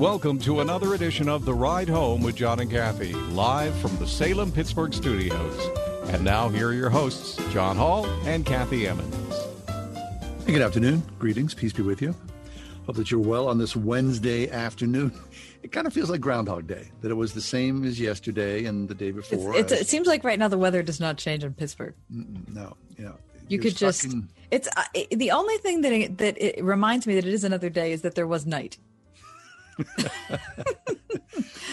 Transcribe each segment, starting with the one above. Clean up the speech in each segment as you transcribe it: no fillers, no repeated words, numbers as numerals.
Welcome to another edition of The Ride Home with John and Kathy, live from the Salem-Pittsburgh studios. And now here are your hosts, John Hall and Kathy Emmons. Hey, good afternoon. Greetings. Peace be with you. Hope that you're well on this Wednesday afternoon. It kind of feels like Groundhog Day, that it was the same as yesterday and the day before. It seems like right now the weather does not change in Pittsburgh. No, yeah. You could just, it's the only thing that it reminds me that it is another day is that there was night.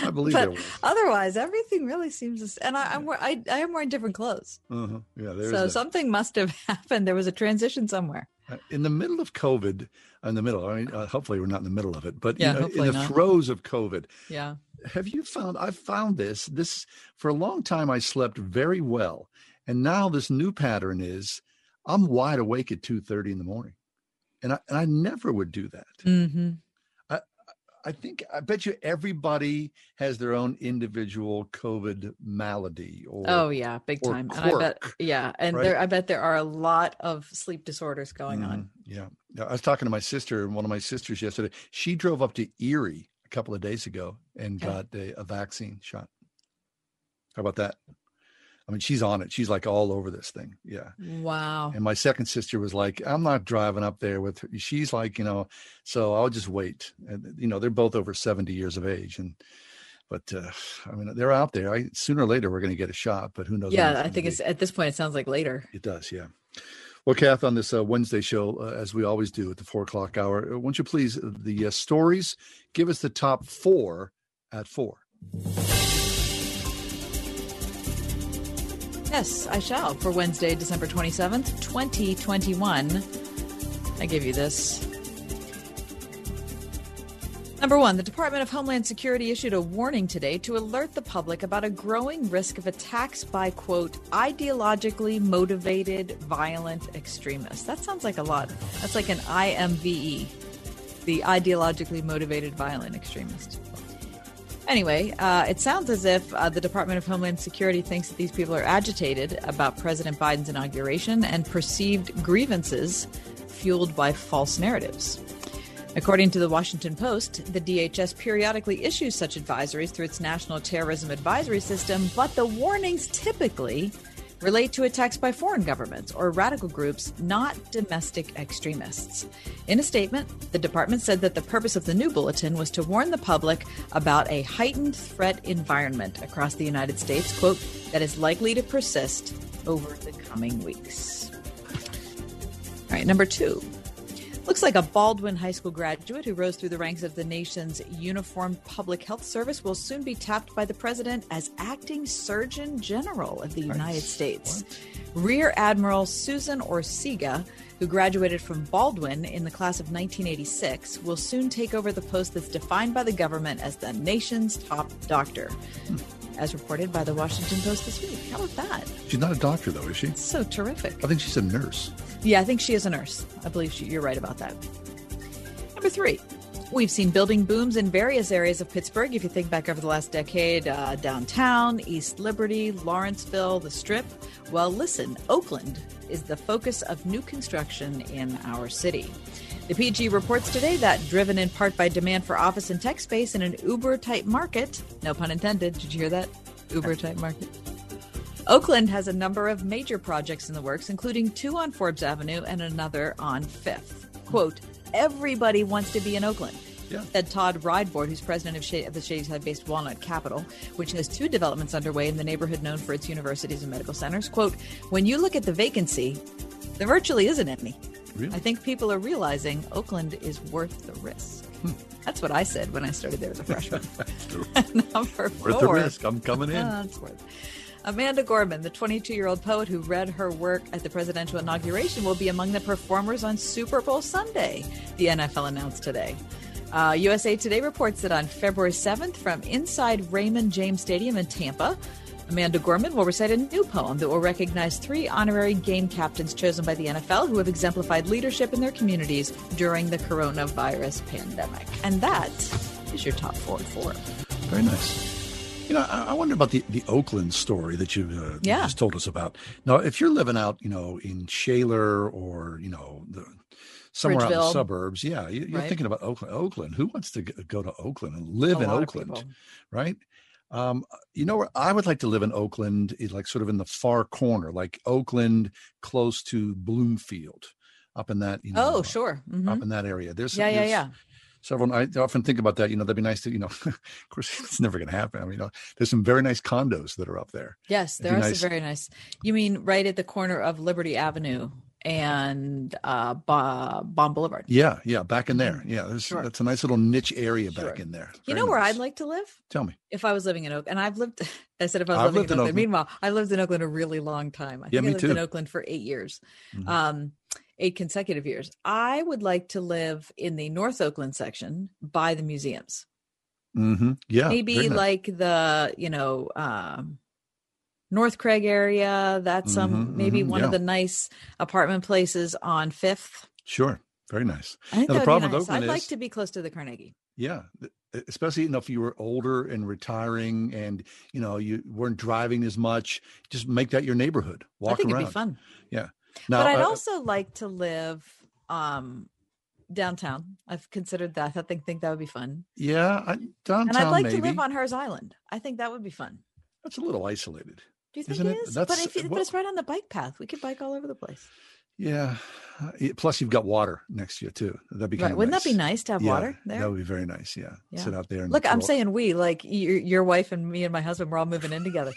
I believe but there was. Otherwise, everything really seems. And I am wearing different clothes. Uh-huh. Yeah, so something must have happened. There was a transition somewhere. In the middle of COVID, I mean, hopefully we're not in the middle of it, but yeah, in the throes of COVID. Yeah. Have you found? I've found this for a long time. I slept very well, and now this new pattern is I'm wide awake at 2:30 in the morning, and I never would do that. Mm-hmm. I bet you everybody has their own individual COVID malady. Big time. Quirk, and I bet, and right? I bet there are a lot of sleep disorders going on. Yeah. I was talking to my sister, one of my sisters yesterday. She drove up to Erie a couple of days ago and got a vaccine shot. How about that? I mean, she's on it. She's like all over this thing. Yeah. Wow. And my second sister was like, I'm not driving up there with her. She's like, so I'll just wait. And, they're both over 70 years of age. But I mean, they're out there. Sooner or later, we're going to get a shot, but who knows? Yeah. I think at this point, it sounds like later. It does. Yeah. Well, Kath, on this Wednesday show, as we always do at the 4 o'clock hour, won't you please, the stories, give us the top four at four. Yes, I shall. For Wednesday, December 27th, 2021. I give you this. Number one, the Department of Homeland Security issued a warning today to alert the public about a growing risk of attacks by, quote, ideologically motivated violent extremists. That sounds like a lot. That's like an IMVE, the ideologically motivated violent extremist. Anyway, it sounds as if the Department of Homeland Security thinks that these people are agitated about President Biden's inauguration and perceived grievances fueled by false narratives. According to the Washington Post, the DHS periodically issues such advisories through its National Terrorism Advisory System, but the warnings typically relate to attacks by foreign governments or radical groups, not domestic extremists. In a statement, the department said that the purpose of the new bulletin was to warn the public about a heightened threat environment across the United States, quote, that is likely to persist over the coming weeks. All right, number two. Looks like a Baldwin High School graduate who rose through the ranks of the nation's uniformed public health service will soon be tapped by the president as acting Surgeon General of the United States. What? Rear Admiral Susan Orsiga, who graduated from Baldwin in the class of 1986, will soon take over the post that's defined by the government as the nation's top doctor, as reported by the Washington Post this week. How about that? She's not a doctor, though, is she? That's so terrific. I think she's a nurse. Yeah, I think she is a nurse. I believe you're right about that. Number three, we've seen building booms in various areas of Pittsburgh. If you think back over the last decade, downtown, East Liberty, Lawrenceville, the Strip. Well, listen, Oakland is the focus of new construction in our city. The PG reports today that, driven in part by demand for office and tech space in an Uber-type market, no pun intended, did you hear that? Uber-type market. Oakland has a number of major projects in the works, including two on Forbes Avenue and another on 5th. Quote, everybody wants to be in Oakland, said Todd Rideboard, who's president of the Shadyside-based Walnut Capital, which has two developments underway in the neighborhood known for its universities and medical centers. Quote, when you look at the vacancy, there virtually isn't any. Really? I think people are realizing Oakland is worth the risk. That's what I said when I started there as a freshman. Number four. Worth the risk. I'm coming in. That's worth it. Amanda Gorman, the 22-year-old poet who read her work at the presidential inauguration, will be among the performers on Super Bowl Sunday, the NFL announced today. USA Today reports that on February 7th, from inside Raymond James Stadium in Tampa, Amanda Gorman will recite a new poem that will recognize three honorary game captains chosen by the NFL who have exemplified leadership in their communities during the coronavirus pandemic. And that is your top four. Very nice. You know, I wonder about the Oakland story that you just told us about. Now, if you're living out, in Shaler or, somewhere Ridgeville, out in the suburbs, you're right, thinking about Oakland. Oakland, who wants to go to Oakland and live in Oakland, right? Where I would like to live in Oakland is like sort of in the far corner, like Oakland close to Bloomfield, up in that, Oh, sure. Mm-hmm. Up in that area. There's several. I often think about that. That'd be nice to, of course, it's never going to happen. I mean, there's some very nice condos that are up there. Yes, there are some very nice. You mean right at the corner of Liberty Avenue and Baum Boulevard? Yeah, back in there. Yeah, sure. That's a nice little niche area back in there. Very nice. Where I'd like to live? Tell me. If I was living in Oakland, and I've lived in Oakland. Meanwhile, I lived in Oakland a really long time. I lived in Oakland for 8 years. Mm-hmm. 8 consecutive years. I would like to live in the North Oakland section by the museums. Mm-hmm. Yeah. Maybe like the, North Craig area. That's one of the nice apartment places on 5th. Sure. Very nice. I think now, the problem with Oakland is I'd like to be close to the Carnegie. Yeah. Especially, if you were older and retiring and, you weren't driving as much, just make that your neighborhood. Walk around. I think it'd be fun. Yeah. Now, but I'd also like to live downtown. I've considered that. I think that would be fun. Yeah, downtown. And I'd like to live on Hers Island. I think that would be fun. That's a little isolated. Do you think it is? But it's right on the bike path. We could bike all over the place. Yeah. Plus, you've got water next to you too. That'd be kind of nice. Wouldn't that be nice to have water there? That would be very nice. Yeah. Sit out there. And look, I'm saying we, like your wife and me and my husband, we're all moving in together.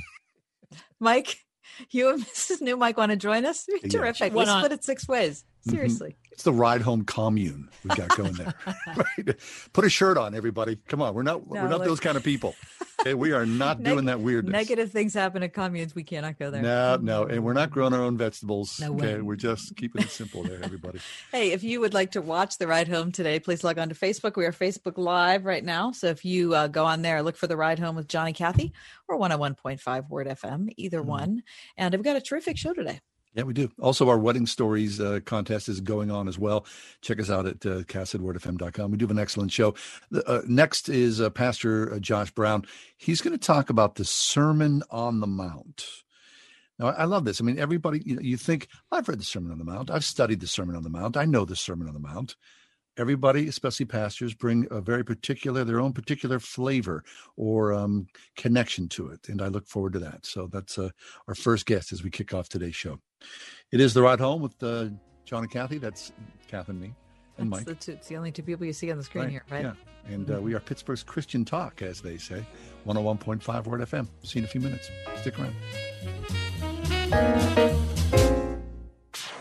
Mike. You and Mrs. Newmike want to join us? Terrific. We split it 6 ways. Seriously. Mm-hmm. It's the Ride Home commune we've got going there. Right? Put a shirt on, everybody. Come on. We're not those kind of people. Okay, we are not doing that weirdness. Negative things happen at communes. We cannot go there. No. And we're not growing our own vegetables. No way. Okay, we're just keeping it simple there, everybody. Hey, if you would like to watch The Ride Home today, please log on to Facebook. We are Facebook Live right now. So if you go on there, look for The Ride Home with Johnny Cathy or 101.5 Word FM, either one. And I've got a terrific show today. Yeah, we do. Also, our Wedding Stories contest is going on as well. Check us out at cast@wordfm.com. We do have an excellent show. Next is Pastor Josh Brown. He's going to talk about the Sermon on the Mount. Now, I love this. I mean, everybody, you think, I've read the Sermon on the Mount. I've studied the Sermon on the Mount. I know the Sermon on the Mount. Everybody, especially pastors, bring their own particular flavor or connection to it. And I look forward to that. So that's our first guest as we kick off today's show. It is The Ride Home with John and Kathy. That's Kath and me and Mike. It's the only 2 people you see on the screen here, right? Yeah. And we are Pittsburgh's Christian Talk, as they say, 101.5 Word FM. See you in a few minutes. Stick around.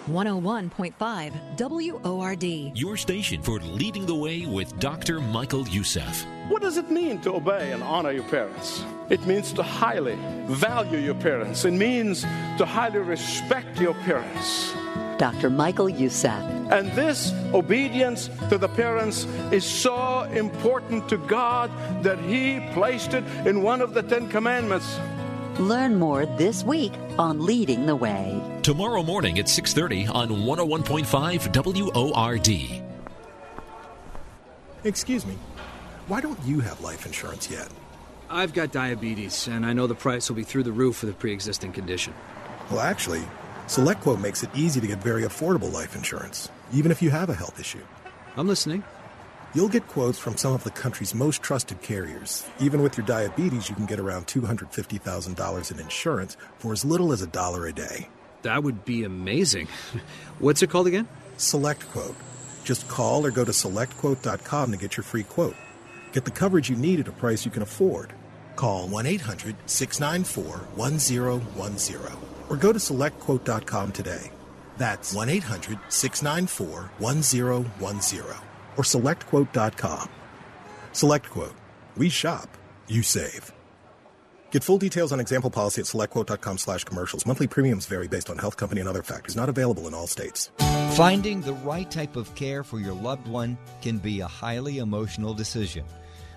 101.5 WORD. Your station for leading the way with Dr. Michael Youssef. What does it mean to obey and honor your parents? It means to highly value your parents. It means to highly respect your parents. Dr. Michael Youssef. And this obedience to the parents is so important to God that He placed it in one of the 10 Commandments. Learn more this week on Leading the Way. Tomorrow morning at 6:30 on 101.5 WORD. Excuse me, why don't you have life insurance yet? I've got diabetes, and I know the price will be through the roof for the pre-existing condition. Well, actually, SelectQuote makes it easy to get very affordable life insurance, even if you have a health issue. I'm listening. You'll get quotes from some of the country's most trusted carriers. Even with your diabetes, you can get around $250,000 in insurance for as little as $1 a day. That would be amazing. What's it called again? SelectQuote. Just call or go to selectquote.com to get your free quote. Get the coverage you need at a price you can afford. Call 1-800-694-1010 or go to selectquote.com today. That's 1-800-694-1010. Or selectquote.com. SelectQuote. We shop, you save. Get full details on example policy at selectquote.com/commercials. Monthly premiums vary based on health company and other factors. Not available in all states. Finding the right type of care for your loved one can be a highly emotional decision.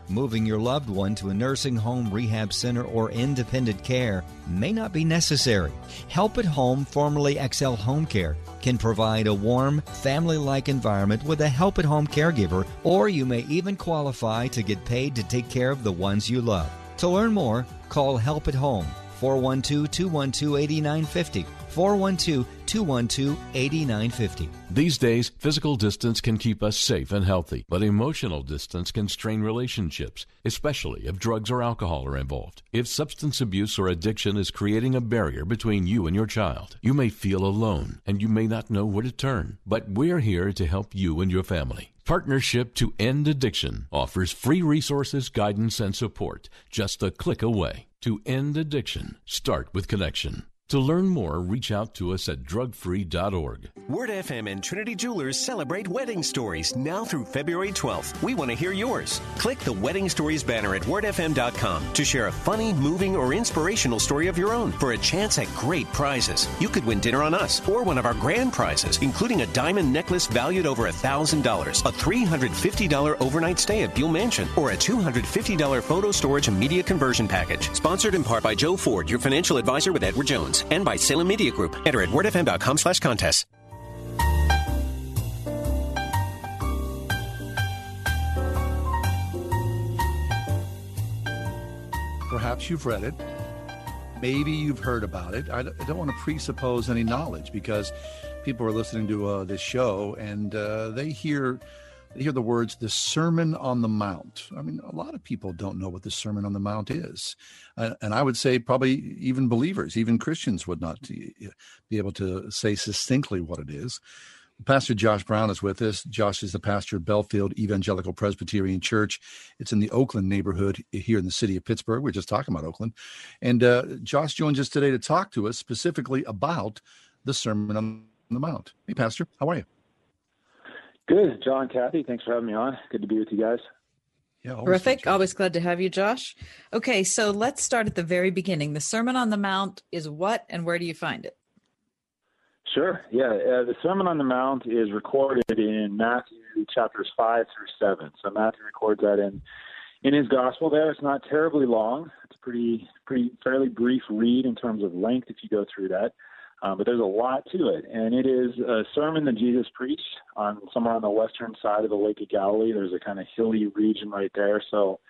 Moving your loved one to a nursing home, rehab center, or independent care may not be necessary. Help at Home, formerly XL Home Care, can provide a warm, family-like environment with a Help at Home caregiver, or you may even qualify to get paid to take care of the ones you love. To learn more, call Help at Home, 412-212-8950, 412-212-8950. These days, physical distance can keep us safe and healthy, but emotional distance can strain relationships, especially if drugs or alcohol are involved. If substance abuse or addiction is creating a barrier between you and your child, you may feel alone and you may not know where to turn. But we're here to help you and your family. Partnership to End Addiction offers free resources, guidance, and support just a click away. To end addiction, start with connection. To learn more, reach out to us at drugfree.org. Word FM and Trinity Jewelers celebrate wedding stories now through February 12th. We want to hear yours. Click the Wedding Stories banner at wordfm.com to share a funny, moving, or inspirational story of your own for a chance at great prizes. You could win dinner on us or one of our grand prizes, including a diamond necklace valued over $1,000, a $350 overnight stay at Buhl Mansion, or a $250 photo storage and media conversion package. Sponsored in part by Joe Ford, your financial advisor with Edward Jones, and by Salem Media Group. Enter at wordfm.com/contest. Perhaps you've read it. Maybe you've heard about it. I don't want to presuppose any knowledge, because people are listening to this show and they hear the words, the Sermon on the Mount. I mean, a lot of people don't know what the Sermon on the Mount is. And I would say probably even believers, even Christians, would not be able to say succinctly what it is. Pastor Josh Brown is with us. Josh is the pastor of Bellefield Evangelical Presbyterian Church. It's in the Oakland neighborhood here in the city of Pittsburgh. We're just talking about Oakland. And Josh joins us today to talk to us specifically about the Sermon on the Mount. Hey, Pastor, how are you? Good, John, Kathy, thanks for having me on. Good to be with you guys. Yeah, terrific. Always glad to have you, Josh. Okay, so let's start at the very beginning. The Sermon on the Mount is what, and where do you find it? Sure, yeah. The Sermon on the Mount is recorded in Matthew chapters 5 through 7. So Matthew records that in his gospel there. It's not terribly long. It's a fairly brief read in terms of length if you go through that. But there's a lot to it, and it is a sermon that Jesus preached somewhere on the western side of the Lake of Galilee. There's a kind of hilly region right there. So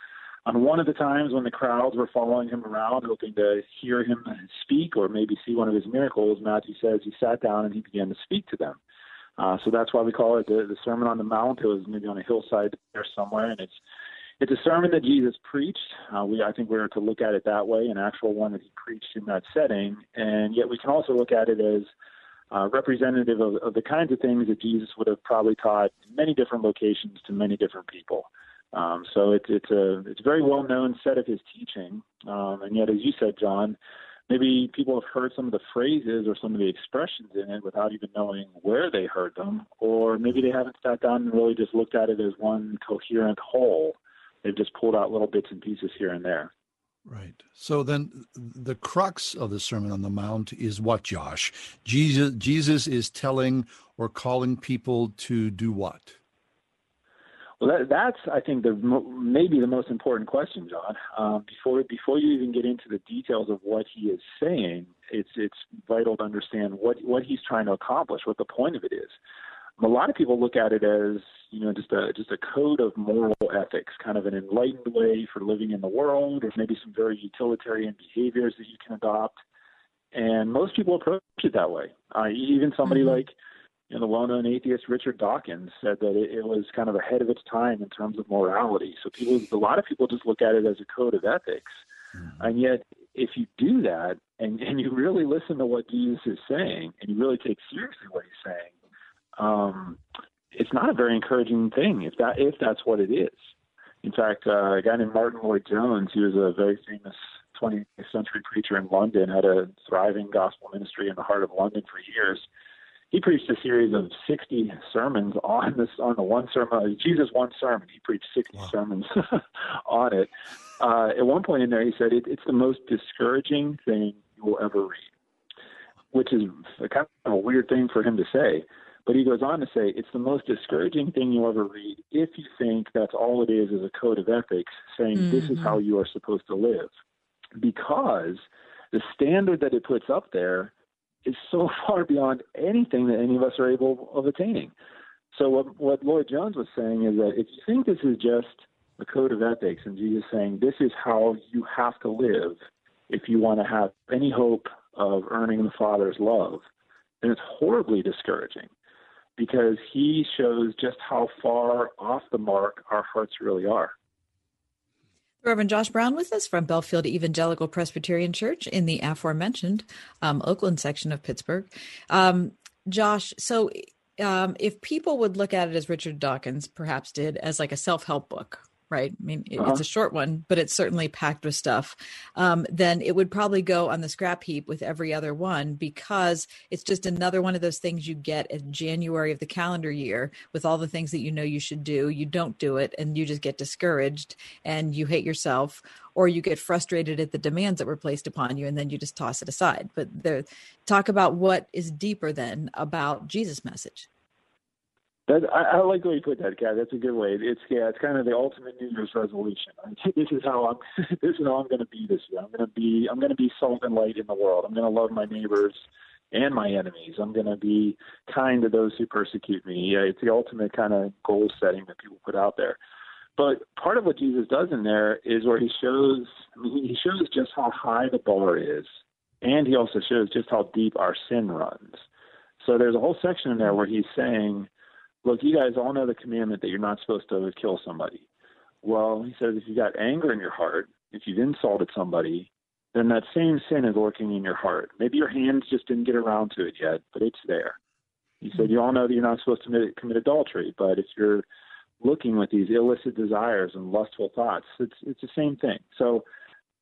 on one of the times when the crowds were following him around, hoping to hear him speak or maybe see one of his miracles, Matthew says he sat down and he began to speak to them. So that's why we call it the Sermon on the Mount. It was maybe on a hillside there somewhere, and it's a sermon that Jesus preached. I think we are to look at it that way, an actual one that he preached in that setting. And yet we can also look at it as representative of the kinds of things that Jesus would have probably taught in many different locations to many different people. So it's a very well-known set of his teaching. And yet, as you said, John, maybe people have heard some of the phrases or some of the expressions in it without even knowing where they heard them, or maybe they haven't sat down and really just looked at it as one coherent whole. They've just pulled out little bits and pieces here and there. Right. So then the crux of the Sermon on the Mount is what, Josh? Jesus is telling or calling people to do what? Well, that's, I think, maybe the most important question, John. Before you even get into the details of what he is saying, it's vital to understand what he's trying to accomplish, what the point of it is. A lot of people look at it as, you know, just a code of moral ethics, kind of an enlightened way for living in the world, or maybe some very utilitarian behaviors that you can adopt. And most people approach it that way. Even somebody like, you know, the well-known atheist Richard Dawkins said that it was kind of ahead of its time in terms of morality. So a lot of people just look at it as a code of ethics. Mm-hmm. And yet, if you do that and you really listen to what Jesus is saying, and you really take seriously what he's saying, it's not a very encouraging thing if that's what it is. In fact, a guy named Martin Lloyd-Jones, who was a very famous 20th century preacher in London, had a thriving gospel ministry in the heart of London for years. He preached a series of 60 sermons on the one sermon, Jesus' one sermon. He preached 60 sermons on it. At one point in there, he said, it's the most discouraging thing you will ever read, which is a kind of a weird thing for him to say. But he goes on to say, it's the most discouraging thing you'll ever read if you think that's all it is a code of ethics saying this is how you are supposed to live. Because the standard that it puts up there is so far beyond anything that any of us are able of attaining. So what Lloyd-Jones was saying is that if you think this is just a code of ethics and Jesus saying this is how you have to live if you want to have any hope of earning the Father's love, then it's horribly discouraging because he shows just how far off the mark our hearts really are. Reverend Josh Brown with us from Bellefield Evangelical Presbyterian Church in the aforementioned Oakland section of Pittsburgh. Josh, so if people would look at it as Richard Dawkins perhaps did, as like a self-help book, right? I mean, it's a short one, but it's certainly packed with stuff. Then it would probably go on the scrap heap with every other one because it's just another one of those things you get in January of the calendar year with all the things that you know you should do. You don't do it and you just get discouraged and you hate yourself or you get frustrated at the demands that were placed upon you and then you just toss it aside. But talk about what is deeper then about Jesus' message. I like the way you put that, Kat. That's a good way. It's kind of the ultimate New Year's resolution. This is how I'm going to be this year. I'm going to be salt and light in the world. I'm going to love my neighbors and my enemies. I'm going to be kind to those who persecute me. Yeah, it's the ultimate kind of goal setting that people put out there. But part of what Jesus does in there is where he shows just how high the bar is, and he also shows just how deep our sin runs. So there's a whole section in there where he's saying, look, you guys all know the commandment that you're not supposed to kill somebody. Well, he says, if you've got anger in your heart, if you've insulted somebody, then that same sin is working in your heart. Maybe your hands just didn't get around to it yet, but it's there. He said, you all know that you're not supposed to commit adultery, but if you're looking with these illicit desires and lustful thoughts, it's the same thing. So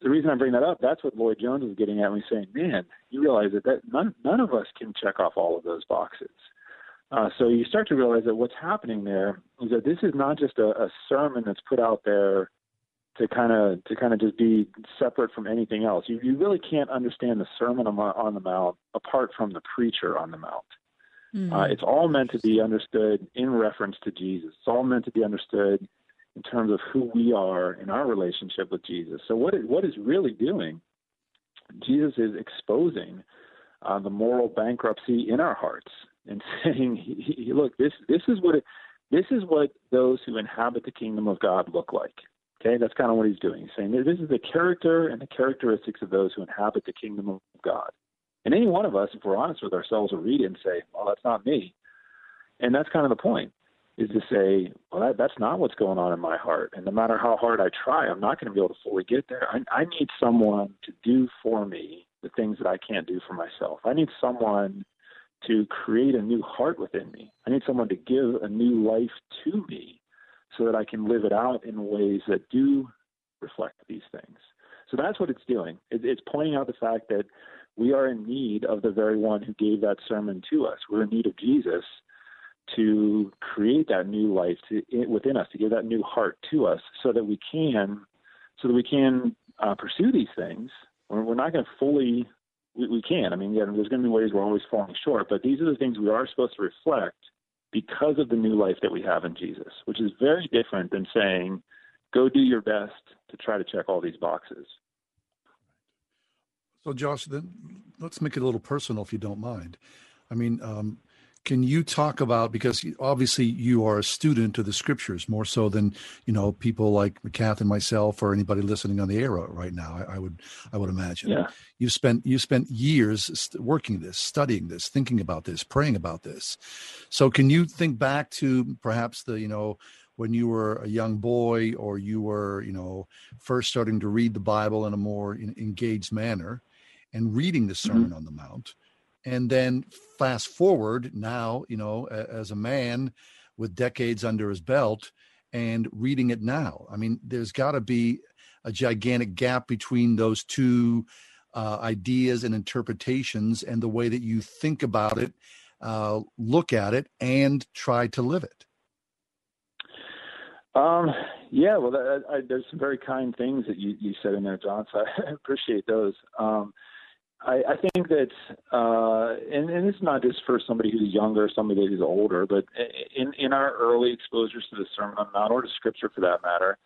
the reason I bring that up, that's what Lloyd-Jones is getting at when he's saying, man, you realize that none of us can check off all of those boxes. So you start to realize that what's happening there is that this is not just a sermon that's put out there to kind of just be separate from anything else. You really can't understand the Sermon on the Mount apart from the preacher on the Mount. It's all meant to be understood in reference to Jesus. It's all meant to be understood in terms of who we are in our relationship with Jesus. So what is really doing? Jesus is exposing the moral bankruptcy in our hearts and saying, look, this is what those who inhabit the kingdom of God look like. Okay, that's kind of what he's doing. He's saying this is the character and the characteristics of those who inhabit the kingdom of God. And any one of us, if we're honest with ourselves, will read it and say, well, that's not me. And that's kind of the point, is to say, well, that's not what's going on in my heart. And no matter how hard I try, I'm not going to be able to fully get there. I need someone to do for me the things that I can't do for myself. I need someone to create a new heart within me. I need someone to give a new life to me so that I can live it out in ways that do reflect these things. So that's what it's doing. It's pointing out the fact that we are in need of the very one who gave that sermon to us. We're in need of Jesus to create that new life within us, to give that new heart to us so that we can pursue these things. We're not going to fully... We can. I mean, yeah, there's going to be ways we're always falling short, but these are the things we are supposed to reflect because of the new life that we have in Jesus, which is very different than saying, go do your best to try to check all these boxes. So, Josh, then let's make it a little personal, if you don't mind. I mean, can you talk about, because obviously you are a student of the scriptures more so than, you know, people like Kath and myself or anybody listening on the air right now, I would imagine. Yeah. You've spent years working this, studying this, thinking about this, praying about this. So can you think back to perhaps the, you know, when you were a young boy or you were, you know, first starting to read the Bible in a more engaged manner and reading the Sermon on the Mount? And then fast forward now, you know, as a man with decades under his belt and reading it now. I mean, there's got to be a gigantic gap between those two ideas and interpretations and the way that you think about it, look at it, and try to live it. Yeah, well, there's some very kind things that you said in there, John, so I appreciate those. I think that, and it's not just for somebody who's younger or somebody who's older, but in our early exposures to the Sermon on the Mount, or to Scripture for that matter,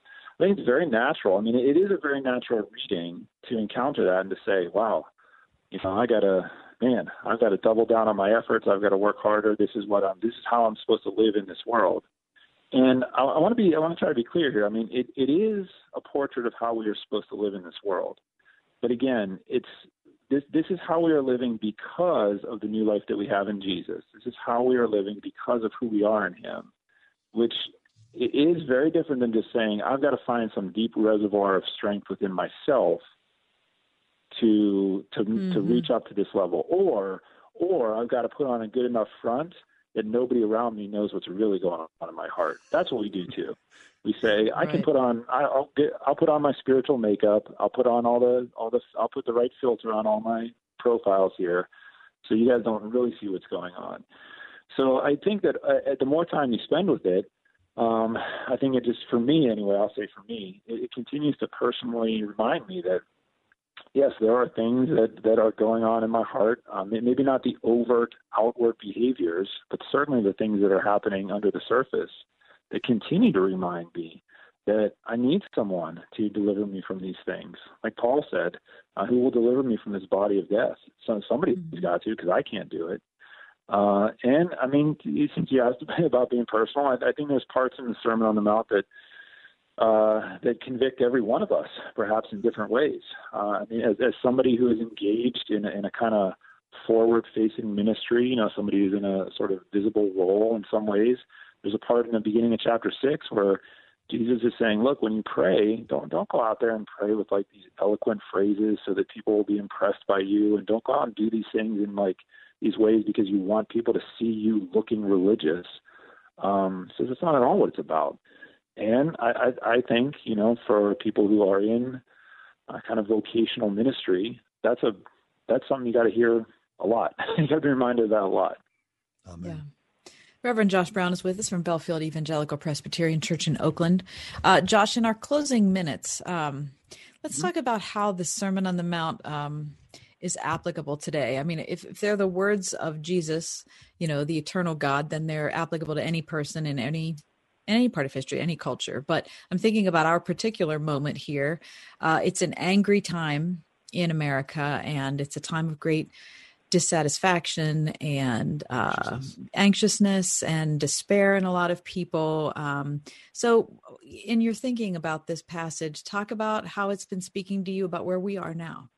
I think it's very natural. I mean, it is a very natural reading to encounter that and to say, wow, you know, I've got to double down on my efforts. I've got to work harder. This is how I'm supposed to live in this world. And I want to try to be clear here. I mean, it is a portrait of how we are supposed to live in this world. But again, this is how we are living because of the new life that we have in Jesus. This is how we are living because of who we are in him, which it is very different than just saying, I've got to find some deep reservoir of strength within myself to reach up to this level. Or I've got to put on a good enough front that nobody around me knows what's really going on in my heart. That's what we do too. We say, I can put on, I'll put on my spiritual makeup. I'll put on I'll put the right filter on all my profiles here, so you guys don't really see what's going on. So I think that the more time you spend with it, I think it just, for me anyway, I'll say for me, it continues to personally remind me that, yes, there are things that are going on in my heart. Maybe not the overt outward behaviors, but certainly the things that are happening under the surface that continue to remind me that I need someone to deliver me from these things. Like Paul said, who will deliver me from this body of death? So somebody's got to, because I can't do it. And I mean, since you asked about being personal, I think there's parts in the Sermon on the Mount that convict every one of us, perhaps in different ways. I mean, as somebody who is engaged in a kind of forward-facing ministry, you know, somebody who's in a sort of visible role in some ways, there's a part in the beginning of chapter 6 where Jesus is saying, look, when you pray, don't go out there and pray with like these eloquent phrases so that people will be impressed by you, and don't go out and do these things in like these ways because you want people to see you looking religious. So that's not at all what it's about. And I think, you know, for people who are in a kind of vocational ministry, that's something you got to hear a lot. You got to be reminded of that a lot. Amen. Yeah. Reverend Josh Brown is with us from Bellefield Evangelical Presbyterian Church in Oakland. Josh, in our closing minutes, let's talk about how the Sermon on the Mount is applicable today. I mean, if they're the words of Jesus, you know, the eternal God, then they're applicable to any person in any part of history, any culture. But I'm thinking about our particular moment here. It's an angry time in America, and it's a time of great dissatisfaction and anxiousness and despair in a lot of people. So in your thinking about this passage, talk about how it's been speaking to you about where we are now.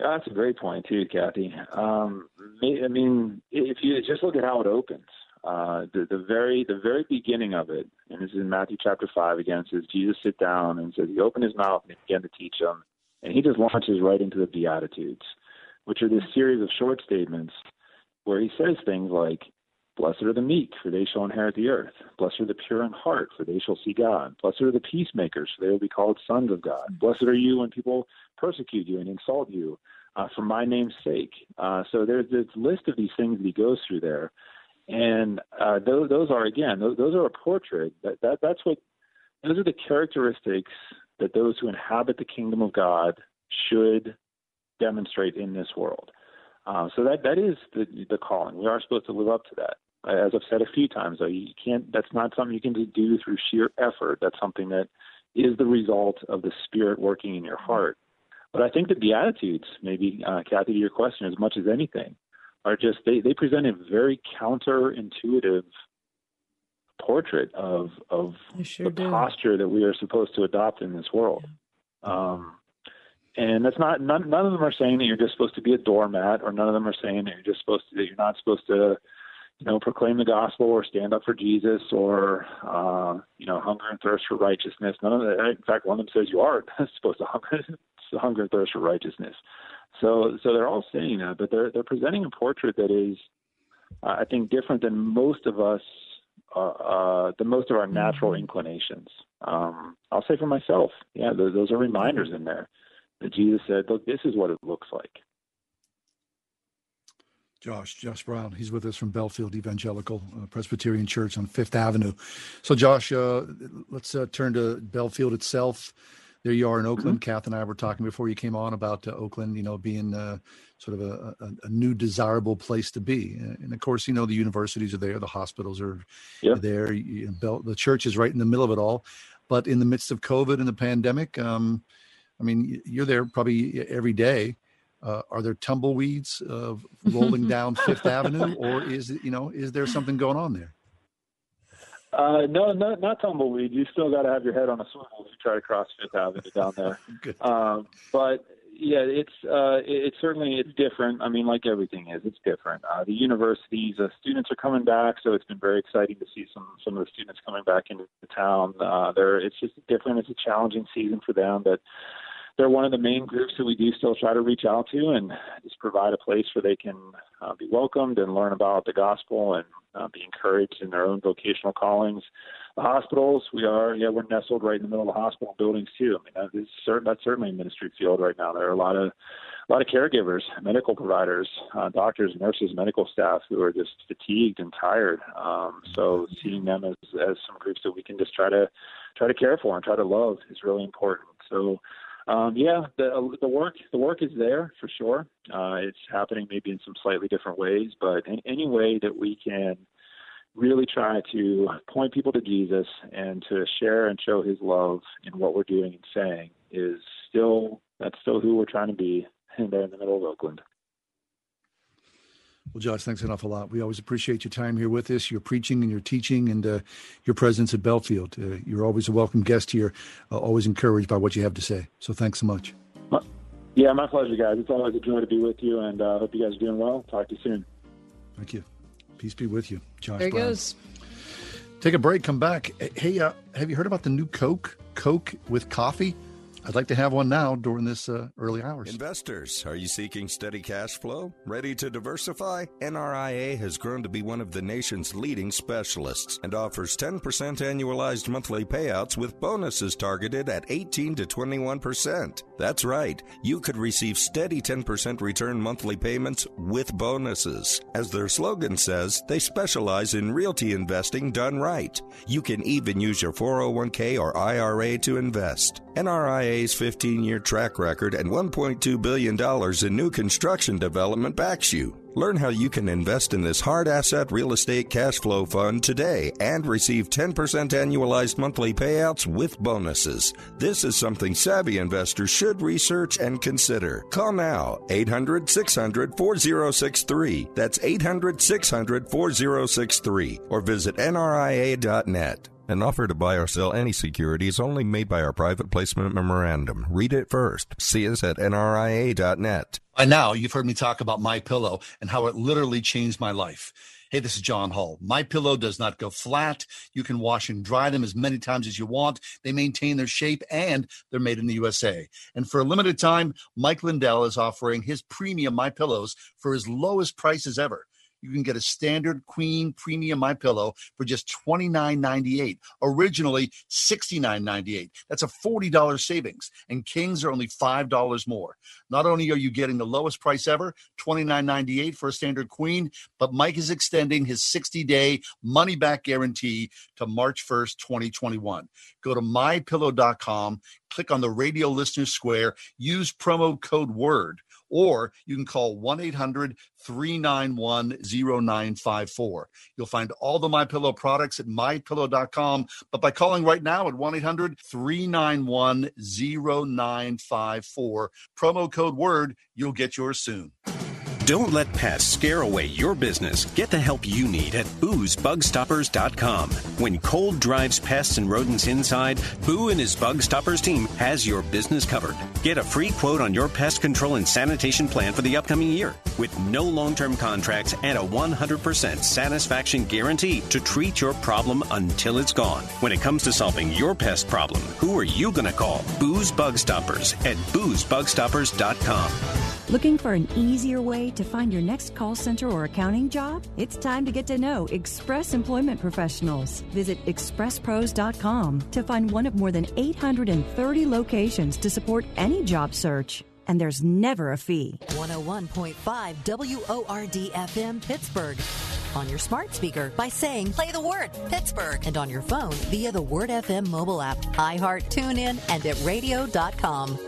Yeah, that's a great point too, Kathy. I mean, if you just look at how it opens, the very beginning of it, and this is in Matthew chapter 5 again, says Jesus sit down and says he opened his mouth and began to teach them, and he just launches right into the Beatitudes, which are this series of short statements where he says things like, "Blessed are the meek, for they shall inherit the earth. Blessed are the pure in heart, for they shall see God. Blessed are the peacemakers, for they will be called sons of God. Blessed are you when people persecute you and insult you for my name's sake." So there's this list of these things that he goes through there. And those are a portrait. Those are the characteristics that those who inhabit the kingdom of God should demonstrate in this world. So that is the calling. We are supposed to live up to that. As I've said a few times, though, you can't. That's not something you can just do through sheer effort. That's something that is the result of the Spirit working in your heart. But I think the Beatitudes, maybe Kathy, to your question, as much as anything, are just, they present a very counterintuitive portrait of the posture that we are supposed to adopt in this world. Yeah. And that's not, none of them are saying that you're just supposed to be a doormat, or none of them are saying that you're just that you're not supposed to, you know, proclaim the gospel or stand up for Jesus or, you know, hunger and thirst for righteousness. None of that. In fact, one of them says you are supposed to hunger and thirst for righteousness. So they're all saying that, but they're presenting a portrait that is, I think, different than most of our natural inclinations. I'll say for myself, yeah, those are reminders in there that Jesus said, look, this is what it looks like. Josh Brown. He's with us from Bellefield Evangelical Presbyterian Church on Fifth Avenue. So Josh, let's turn to Bellefield itself. There you are in Oakland. Mm-hmm. Kath and I were talking before you came on about Oakland, you know, being sort of a new desirable place to be. And of course, you know, the universities are there, the hospitals are there. The church is right in the middle of it all. But in the midst of COVID and the pandemic, I mean, you're there probably every day. Are there tumbleweeds of rolling down Fifth Avenue, or is there something going on there? No, not tumbleweed. You still got to have your head on a swivel if you try to cross Fifth Avenue down there. But yeah, it's certainly, it's different. I mean, like everything is, it's different. The universities, students are coming back, so it's been very exciting to see some of the students coming back into the town. It's just different. It's a challenging season for them, but they're one of the main groups that we do still try to reach out to and just provide a place where they can be welcomed and learn about the gospel and be encouraged in their own vocational callings. The hospitals, we're nestled right in the middle of the hospital buildings too. I mean, that's certainly a ministry field right now. There are a lot of caregivers, medical providers, doctors, nurses, medical staff who are just fatigued and tired. So seeing them as some groups that we can just try to care for and try to love is really important. So the work is there for sure. It's happening maybe in some slightly different ways, but in any way that we can really try to point people to Jesus and to share and show his love in what we're doing and saying is still who we're trying to be, and they're in the middle of Oakland. Well, Josh, thanks an awful lot. We always appreciate your time here with us, your preaching and your teaching and your presence at Bellefield. You're always a welcome guest here, always encouraged by what you have to say. So thanks so much. Yeah, my pleasure, guys. It's always a joy to be with you, and I hope you guys are doing well. Talk to you soon. Thank you. Peace be with you, Josh. There he goes. Take a break. Come back. Hey, have you heard about the new Coke with coffee? I'd like to have one now during this early hours. Investors, are you seeking steady cash flow? Ready to diversify? NRIA has grown to be one of the nation's leading specialists and offers 10% annualized monthly payouts with bonuses targeted at 18 to 21%. That's right. You could receive steady 10% return monthly payments with bonuses. As their slogan says, they specialize in realty investing done right. You can even use your 401k or IRA to invest. NRIA's 15-year track record and $1.2 billion in new construction development backs you. Learn how you can invest in this hard asset real estate cash flow fund today and receive 10% annualized monthly payouts with bonuses. This is something savvy investors should research and consider. Call now, 800-600-4063. That's 800-600-4063 or visit nria.net. An offer to buy or sell any security is only made by our private placement memorandum. Read it first. See us at nria.net. By now, you've heard me talk about MyPillow and how it literally changed my life. Hey, this is John Hall. MyPillow does not go flat. You can wash and dry them as many times as you want. They maintain their shape, and they're made in the USA. And for a limited time, Mike Lindell is offering his premium MyPillows for his lowest prices ever. You can get a standard queen premium MyPillow for just $29.98, originally $69.98. That's a $40 savings, and kings are only $5 more. Not only are you getting the lowest price ever, $29.98 for a standard queen, but Mike is extending his 60-day money-back guarantee to March 1st, 2021. Go to MyPillow.com, click on the radio listener square, use promo code WORD, or you can call 1-800-391-0954. You'll find all the MyPillow products at MyPillow.com, but by calling right now at 1-800-391-0954, promo code WORD, you'll get yours soon. Don't let pests scare away your business. Get the help you need at boosbugstoppers.com. When cold drives pests and rodents inside, Boo and his Bug Stoppers team has your business covered. Get a free quote on your pest control and sanitation plan for the upcoming year. With no long-term contracts and a 100% satisfaction guarantee to treat your problem until it's gone. When it comes to solving your pest problem, who are you going to call? Boo's Bug Stoppers at boosbugstoppers.com. Looking for an easier way to find your next call center or accounting job? It's time to get to know Express Employment Professionals. Visit expresspros.com to find one of more than 830 locations to support any job search. and there's never a fee. 101.5 WORD-FM Pittsburgh. On your smart speaker by saying, play the word, Pittsburgh. And on your phone via the Word FM mobile app, iHeart, TuneIn, and at radio.com.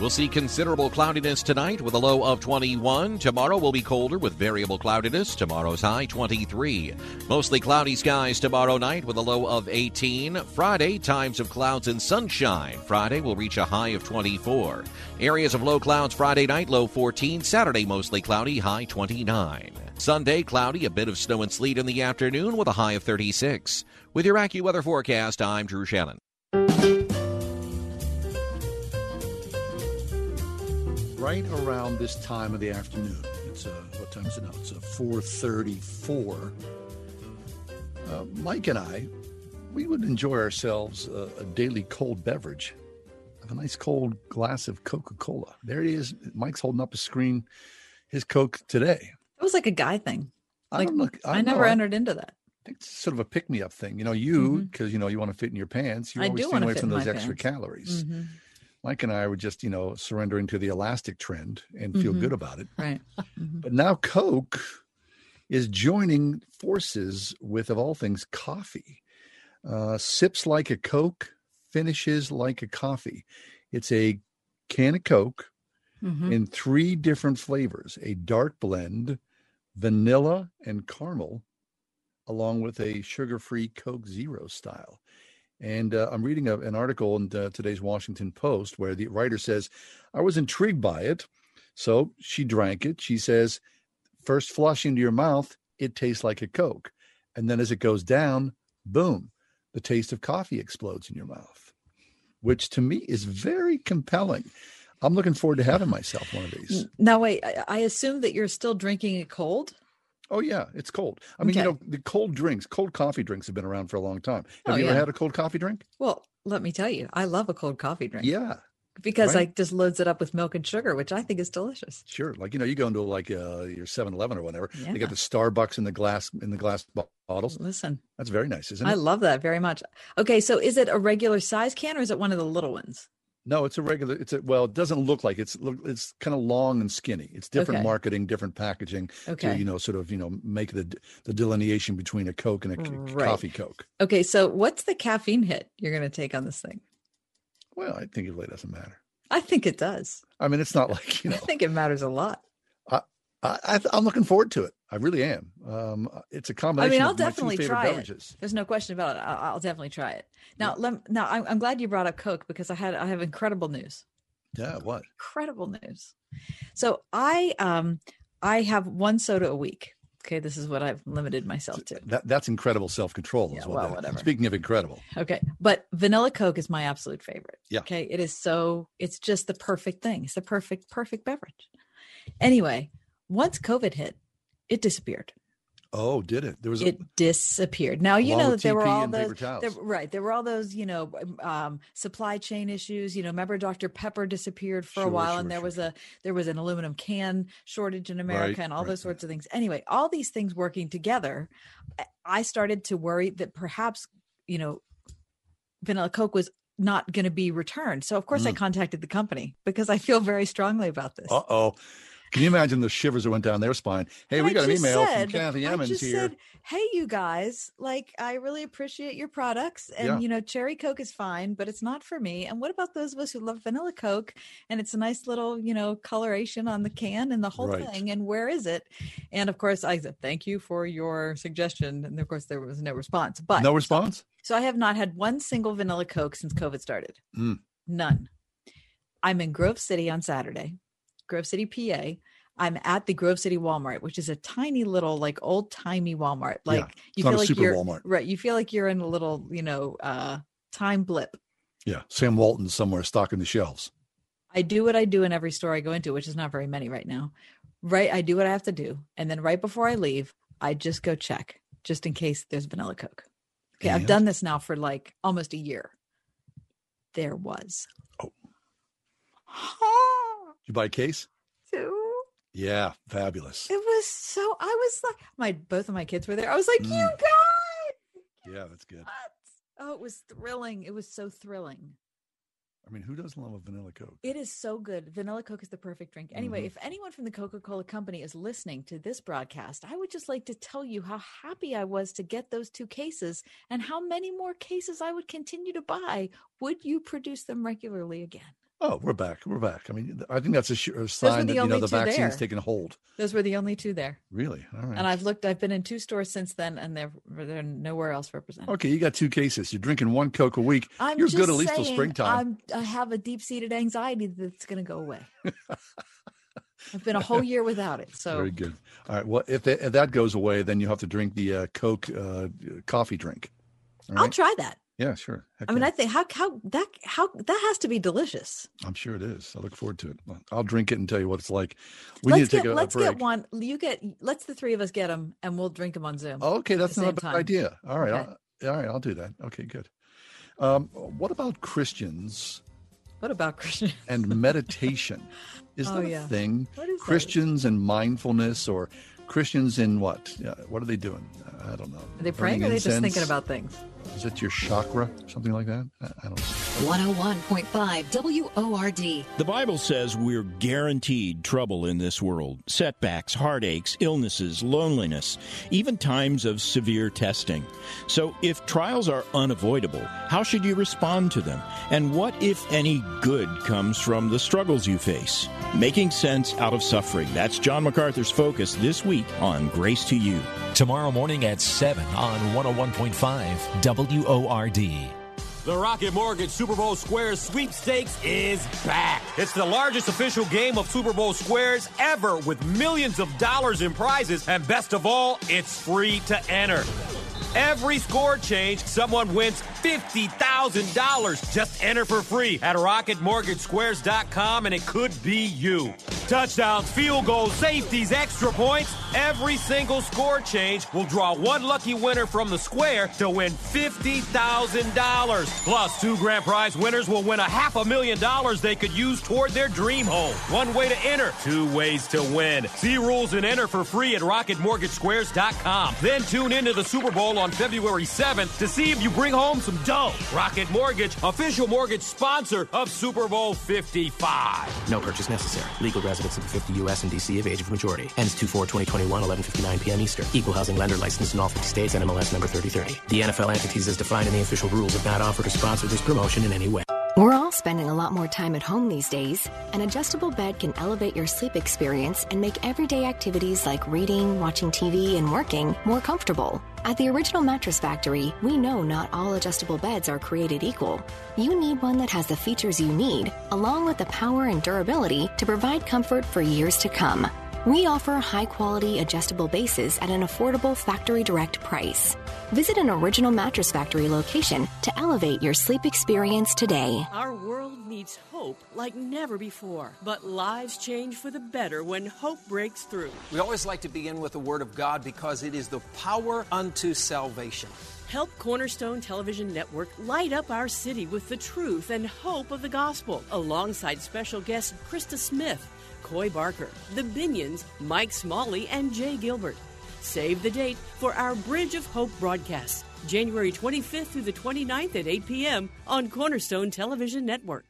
We'll see considerable cloudiness tonight with a low of 21. Tomorrow will be colder with variable cloudiness. Tomorrow's high, 23. Mostly cloudy skies tomorrow night with a low of 18. Friday, times of clouds and sunshine. Friday will reach a high of 24. Areas of low clouds Friday night, low 14. Saturday, mostly cloudy, high 29. Sunday, cloudy, a bit of snow and sleet in the afternoon with a high of 36. With your AccuWeather forecast, I'm Drew Shannon. Right around this time of the afternoon, it's what time is it now? It's 4:34. Mike and I, we would enjoy ourselves a daily cold beverage, have a nice cold glass of Coca-Cola. There it is. Mike's holding up a screen, his Coke today. It was like a guy thing. I never entered into that. I think it's sort of a pick-me-up thing. You know, because you know you want to fit in your pants. You're always staying away from those extra calories. Mm-hmm. Mike and I were just, you know, surrendering to the elastic trend and feel good about it. Right. Mm-hmm. But now Coke is joining forces with, of all things, coffee. Sips like a Coke, finishes like a coffee. It's a can of Coke in three different flavors, a dark blend, vanilla and caramel, along with a sugar-free Coke Zero style. And I'm reading an article in today's Washington Post where the writer says, I was intrigued by it. So she drank it. She says, first flush into your mouth, it tastes like a Coke. And then as it goes down, boom, the taste of coffee explodes in your mouth, which to me is very compelling. I'm looking forward to having myself one of these. Now, wait, I assume that you're still drinking it cold? Oh, yeah, it's cold. I mean, okay. You know, the cold coffee drinks have been around for a long time. Have you ever had a cold coffee drink? Well, let me tell you, I love a cold coffee drink. Yeah. Because I just loads it up with milk and sugar, which I think is delicious. Sure. Like, you know, you go into like your 7-Eleven or whatever. Yeah. They got the Starbucks in the glass bottles. Listen. That's very nice, isn't it? I love that very much. Okay, so is it a regular size can or is it one of the little ones? No, well, it doesn't look like it's kind of long and skinny. It's different marketing, different packaging to, you know, sort of, you know, make the delineation between a Coke and a coffee Coke. Okay. So what's the caffeine hit you're going to take on this thing? Well, I think it really doesn't matter. I think it does. I mean, it's not like, you know, I think it matters a lot. I'm looking forward to it. I really am. It's a combination. I mean, I'll definitely try it. There's no question about it. I'll definitely try it. Now, I'm glad you brought up Coke because I have incredible news. Yeah, what? Incredible news. So I have one soda a week. Okay, this is what I've limited myself to. That's incredible self-control. Yeah, whatever. Speaking of incredible. Okay, but vanilla Coke is my absolute favorite. Yeah. Okay, it is so. It's just the perfect thing. It's the perfect beverage. Anyway. Once COVID hit, it disappeared. Oh, did it? It disappeared. Now, you know, that there were all those, there were all those, you know, supply chain issues, you know, remember Dr. Pepper disappeared for a while and there was an aluminum can shortage in America and all those sorts of things. Anyway, all these things working together, I started to worry that perhaps, you know, vanilla Coke was not going to be returned. So of course I contacted the company because I feel very strongly about this. Uh-oh. Can you imagine the shivers that went down their spine? Hey, we got an email from Kathy Emmons here. Said, hey, you guys, like, I really appreciate your products. And, you know, cherry Coke is fine, but it's not for me. And what about those of us who love vanilla Coke? And it's a nice little, you know, coloration on the can and the whole thing. And where is it? And, of course, I said, thank you for your suggestion. And, of course, there was no response. But no response? So I have not had one single vanilla Coke since COVID started. None. I'm in Grove City on Saturday. Grove City, PA. I'm at the Grove City Walmart, which is a tiny little, like, old timey Walmart. Like you feel like you're Walmart. Right. You feel like you're in a little, you know, time blip. Yeah. Sam Walton somewhere stocking the shelves. I do what I do in every store I go into, which is not very many right now. Right. I do what I have to do. And then right before I leave, I just go check just in case there's vanilla Coke. Okay. I've done this now for like almost a year. There was. Oh. Did you buy a case? Two. Yeah, fabulous. It was so, I was like, both of my kids were there. I was like, you guys. Yeah, that's good. Oh, it was thrilling. It was so thrilling. I mean, who doesn't love a vanilla Coke? It is so good. Vanilla Coke is the perfect drink. Anyway, if anyone from the Coca-Cola company is listening to this broadcast, I would just like to tell you how happy I was to get those two cases and how many more cases I would continue to buy. Would you produce them regularly again? Oh, we're back. We're back. I mean, I think that's a sign that, you know, the vaccine's taken hold. Those were the only two there. Really? All right. And I've looked, I've been in two stores since then, and they're nowhere else represented. Okay. You got two cases. You're drinking one Coke a week. You're good at least till springtime. I have a deep-seated anxiety that's going to go away. I've been a whole year without it. So very good. All right. Well, if that goes away, then you have to drink the Coke coffee drink. All right? I'll try that. Yeah, sure. Heck, I mean, I think how that has to be delicious. I'm sure it is. I look forward to it. I'll drink it and tell you what it's like. Let's get one. Let's the three of us get them, and we'll drink them on Zoom. Okay, that's not a bad idea. All right, okay. I'll do that. Okay, good. What about Christians? What about Christians and meditation? Is that a thing? What is Christians and mindfulness, or Christians in what? What are they doing? I don't know. Are they praying, or are they just thinking about things? Is it your chakra? Something like that? I don't know. 101.5 WORD. The Bible says we're guaranteed trouble in this world. Setbacks, heartaches, illnesses, loneliness, even times of severe testing. So if trials are unavoidable, how should you respond to them? And what, if any, good comes from the struggles you face? Making sense out of suffering. That's John MacArthur's focus this week on Grace to You. Tomorrow morning at 7 on 101.5 WORD. The Rocket Mortgage Super Bowl Squares Sweepstakes is back. It's the largest official game of Super Bowl Squares ever, with millions of dollars in prizes, and best of all, it's free to enter. Every score change, someone wins $50,000. Just enter for free at rocketmortgagesquares.com, and it could be you. Touchdowns, field goals, safeties, extra points. Every single score change will draw one lucky winner from the square to win $50,000. Plus, two grand prize winners will win $500,000 they could use toward their dream home. One way to enter, two ways to win. See rules and enter for free at rocketmortgagesquares.com. Then tune into the Super Bowl on February 7th to see if you bring home some dough. Rocket Mortgage, official mortgage sponsor of Super Bowl 55. No purchase necessary. Legal residents of the 50 U.S. and D.C. of age of majority. Ends 2/4/2021, 11:59 p.m. Eastern. Equal housing lender licensed in all 50 states, NMLS number 3030. The NFL entities as defined in the official rules have not offered or sponsored this promotion in any way. We're all spending a lot more time at home these days. An adjustable bed can elevate your sleep experience and make everyday activities like reading, watching TV, and working more comfortable. At the Original Mattress Factory, we know not all adjustable beds are created equal. You need one that has the features you need, along with the power and durability to provide comfort for years to come. We offer high-quality adjustable bases at an affordable factory direct price. Visit an Original Mattress Factory location to elevate your sleep experience today. Our world needs hope like never before, but lives change for the better when hope breaks through. We always like to begin with the Word of God because it is the power unto salvation. Help Cornerstone Television Network light up our city with the truth and hope of the gospel, alongside special guest Krista Smith, Coy Barker, The Binions, Mike Smalley, and Jay Gilbert. Save the date for our Bridge of Hope broadcast, January 25th through the 29th at 8 p.m. on Cornerstone Television Network.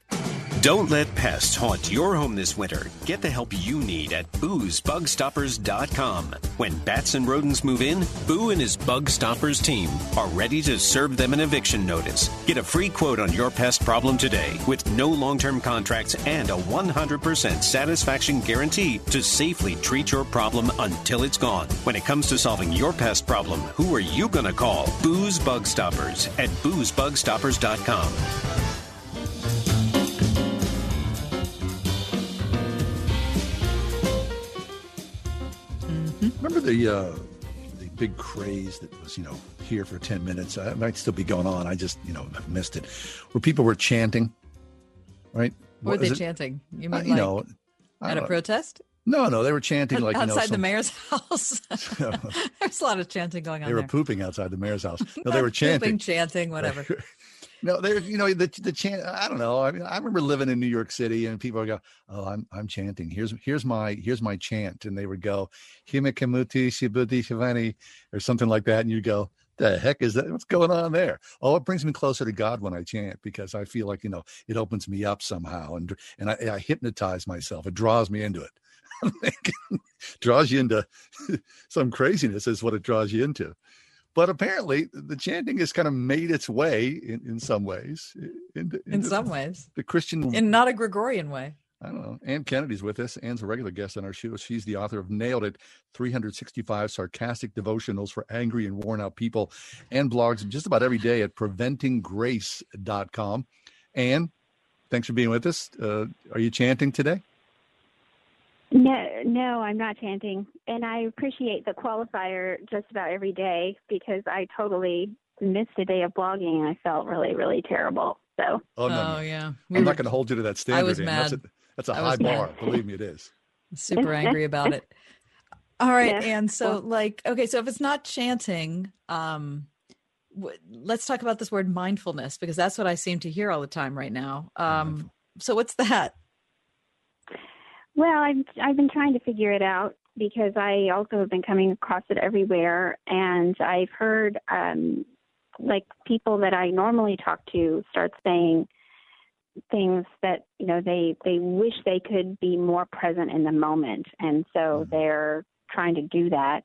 Don't let pests haunt your home this winter. Get the help you need at Boo'sBugStoppers.com. When bats and rodents move in, Boo and his Bug Stoppers team are ready to serve them an eviction notice. Get a free quote on your pest problem today with no long-term contracts and a 100% satisfaction guarantee to safely treat your problem until it's gone. When it comes to solving your pest problem, who are you going to call? Boo's Bug Stoppers at Boo'sBugStoppers.com. Remember the big craze that was, you know, here for 10 minutes? It might still be going on. I just, you know, I've missed it. Where people were chanting, right? What were they chanting? You mean, you know, at a protest? No, they were chanting like outside the mayor's house. There's a lot of chanting going on. They were pooping outside the mayor's house. No, they were chanting, whatever. No, there's, you know, the chant. I don't know. I mean, I remember living in New York City, and people would go, "Oh, I'm chanting. Here's my chant," and they would go, "Himikamuti Shibuti Shivani," or something like that, and you go, the heck is that? What's going on there? Oh, it brings me closer to God when I chant, because I feel like, you know, it opens me up somehow, and I hypnotize myself. It draws me into it. I'm thinking, draws you into some craziness is what it draws you into. But apparently, the chanting has kind of made its way in some ways. The Christian, in not a Gregorian way. I don't know. Anne Kennedy's with us. Anne's a regular guest on our show. She's the author of Nailed It, 365 Sarcastic Devotionals for Angry and Worn Out People, and blogs just about every day at PreventingGrace.com. Anne, thanks for being with us. Are you chanting today? No, I'm not chanting. And I appreciate the qualifier just about every day, because I totally missed a day of blogging and I felt really, really terrible. So. Oh, no. Yeah. I'm not going to hold you to that standard. I was mad. That's a high bar. Believe me, it is. Super angry about it. All right. Yeah. And so so if it's not chanting, let's talk about this word mindfulness, because that's what I seem to hear all the time right now. So what's that? Well, I've been trying to figure it out, because I also have been coming across it everywhere. And I've heard, people that I normally talk to start saying things that, you know, they wish they could be more present in the moment. And so they're trying to do that.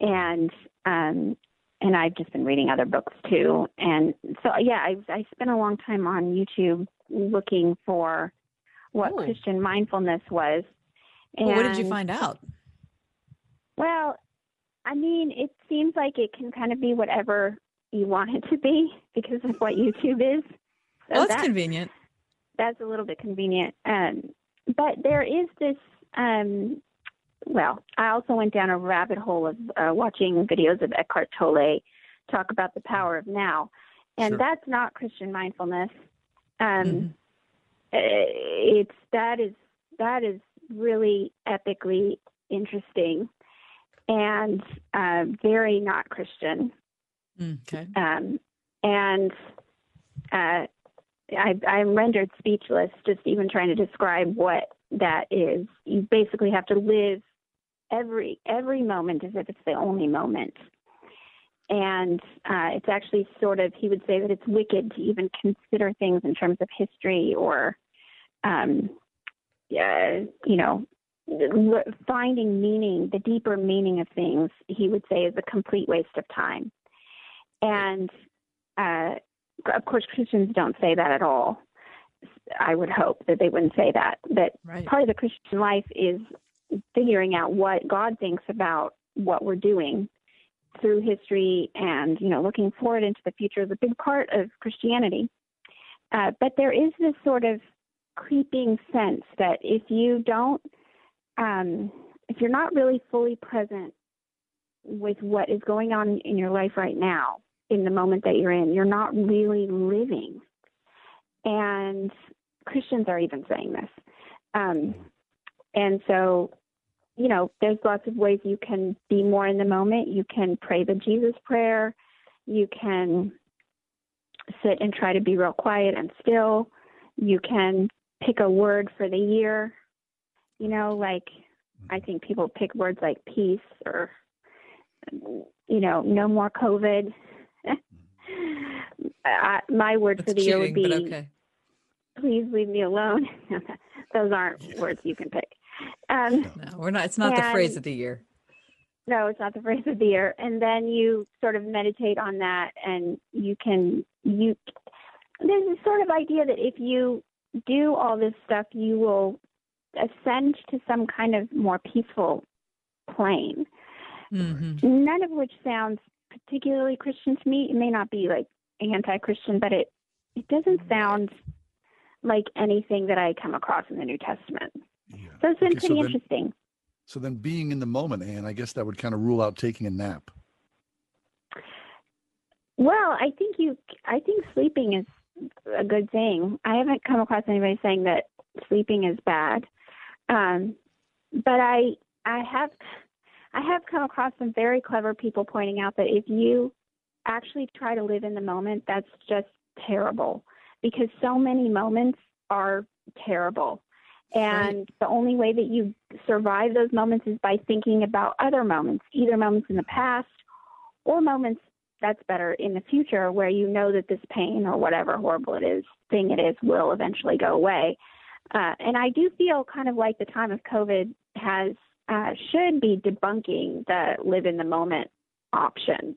And I've just been reading other books too. And so, yeah, I spent a long time on YouTube looking for what Christian mindfulness was. And what did you find out? Well, I mean, it seems like it can kind of be whatever you want it to be, because of what YouTube is. So that's convenient. That's a little bit convenient. But there is this, I also went down a rabbit hole of watching videos of Eckhart Tolle talk about the power of now. And that's not Christian mindfulness. That is really epically interesting and very not Christian. Okay. I'm rendered speechless just even trying to describe what that is. You basically have to live every moment as if it's the only moment. And it's actually sort of, he would say that it's wicked to even consider things in terms of history or, finding meaning, the deeper meaning of things, he would say is a complete waste of time. And, of course, Christians don't say that at all. I would hope that they wouldn't say that. But part of the Christian life is figuring out what God thinks about what we're doing through history, and, you know, looking forward into the future is a big part of Christianity. But there is this sort of creeping sense that if you don't, if you're not really fully present with what is going on in your life right now, in the moment that you're in, you're not really living. And Christians are even saying this. And so, you know, there's lots of ways you can be more in the moment. You can pray the Jesus prayer. You can sit and try to be real quiet and still. You can pick a word for the year. You know, like, I think people pick words like peace or, you know, no more COVID. My word for the year would be, please leave me alone. Those aren't words you can pick. No, we're not. It's not the phrase of the year. No, it's not the phrase of the year. And then you sort of meditate on that, and there's a sort of idea that if you do all this stuff, you will ascend to some kind of more peaceful plane. Mm-hmm. None of which sounds particularly Christian to me. It may not be like anti-Christian, but it doesn't sound like anything that I come across in the New Testament. Yeah. So it's been pretty interesting. So then being in the moment, Anne, I guess that would kind of rule out taking a nap. Well, I think sleeping is a good thing. I haven't come across anybody saying that sleeping is bad. But I have come across some very clever people pointing out that if you actually try to live in the moment, that's just terrible, because so many moments are terrible. And the only way that you survive those moments is by thinking about other moments, either moments in the past or moments that's better in the future, where you know that this pain or whatever horrible thing it is will eventually go away. And I do feel kind of like the time of COVID should be debunking the live in the moment option.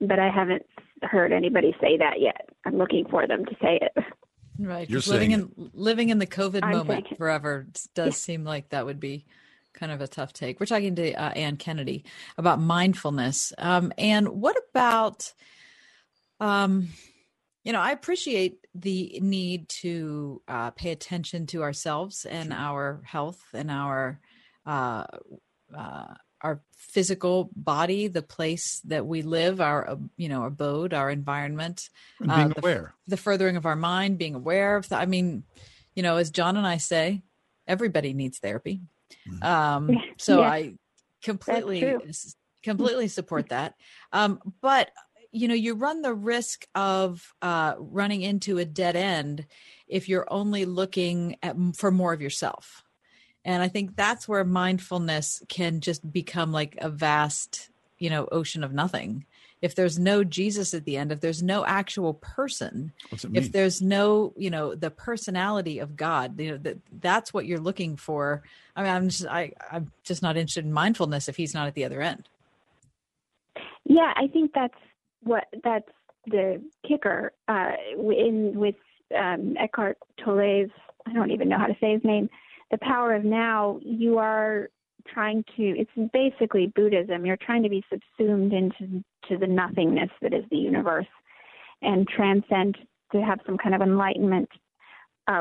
But I haven't heard anybody say that yet. I'm looking for them to say it. Right. You're living in the COVID moment forever does seem like that would be kind of a tough take. We're talking to Anne Kennedy about mindfulness. And what about, I appreciate the need to pay attention to ourselves and our health and our physical body, the place that we live, our, abode, our environment, and being aware, the furthering of our mind, being aware of, as John and I say, everybody needs therapy. So I completely support that. But you run the risk of running into a dead end if you're only looking for more of yourself. And I think that's where mindfulness can just become like a vast, ocean of nothing. If there's no Jesus at the end, if there's no actual person, if there's no, the personality of God, that's what you're looking for. I mean, I'm just not interested in mindfulness if he's not at the other end. Yeah, I think that's the kicker with Eckhart Tolle's, I don't even know how to say his name, The Power of Now. You are trying to, it's basically Buddhism. You're trying to be subsumed into the nothingness that is the universe and transcend to have some kind of enlightenment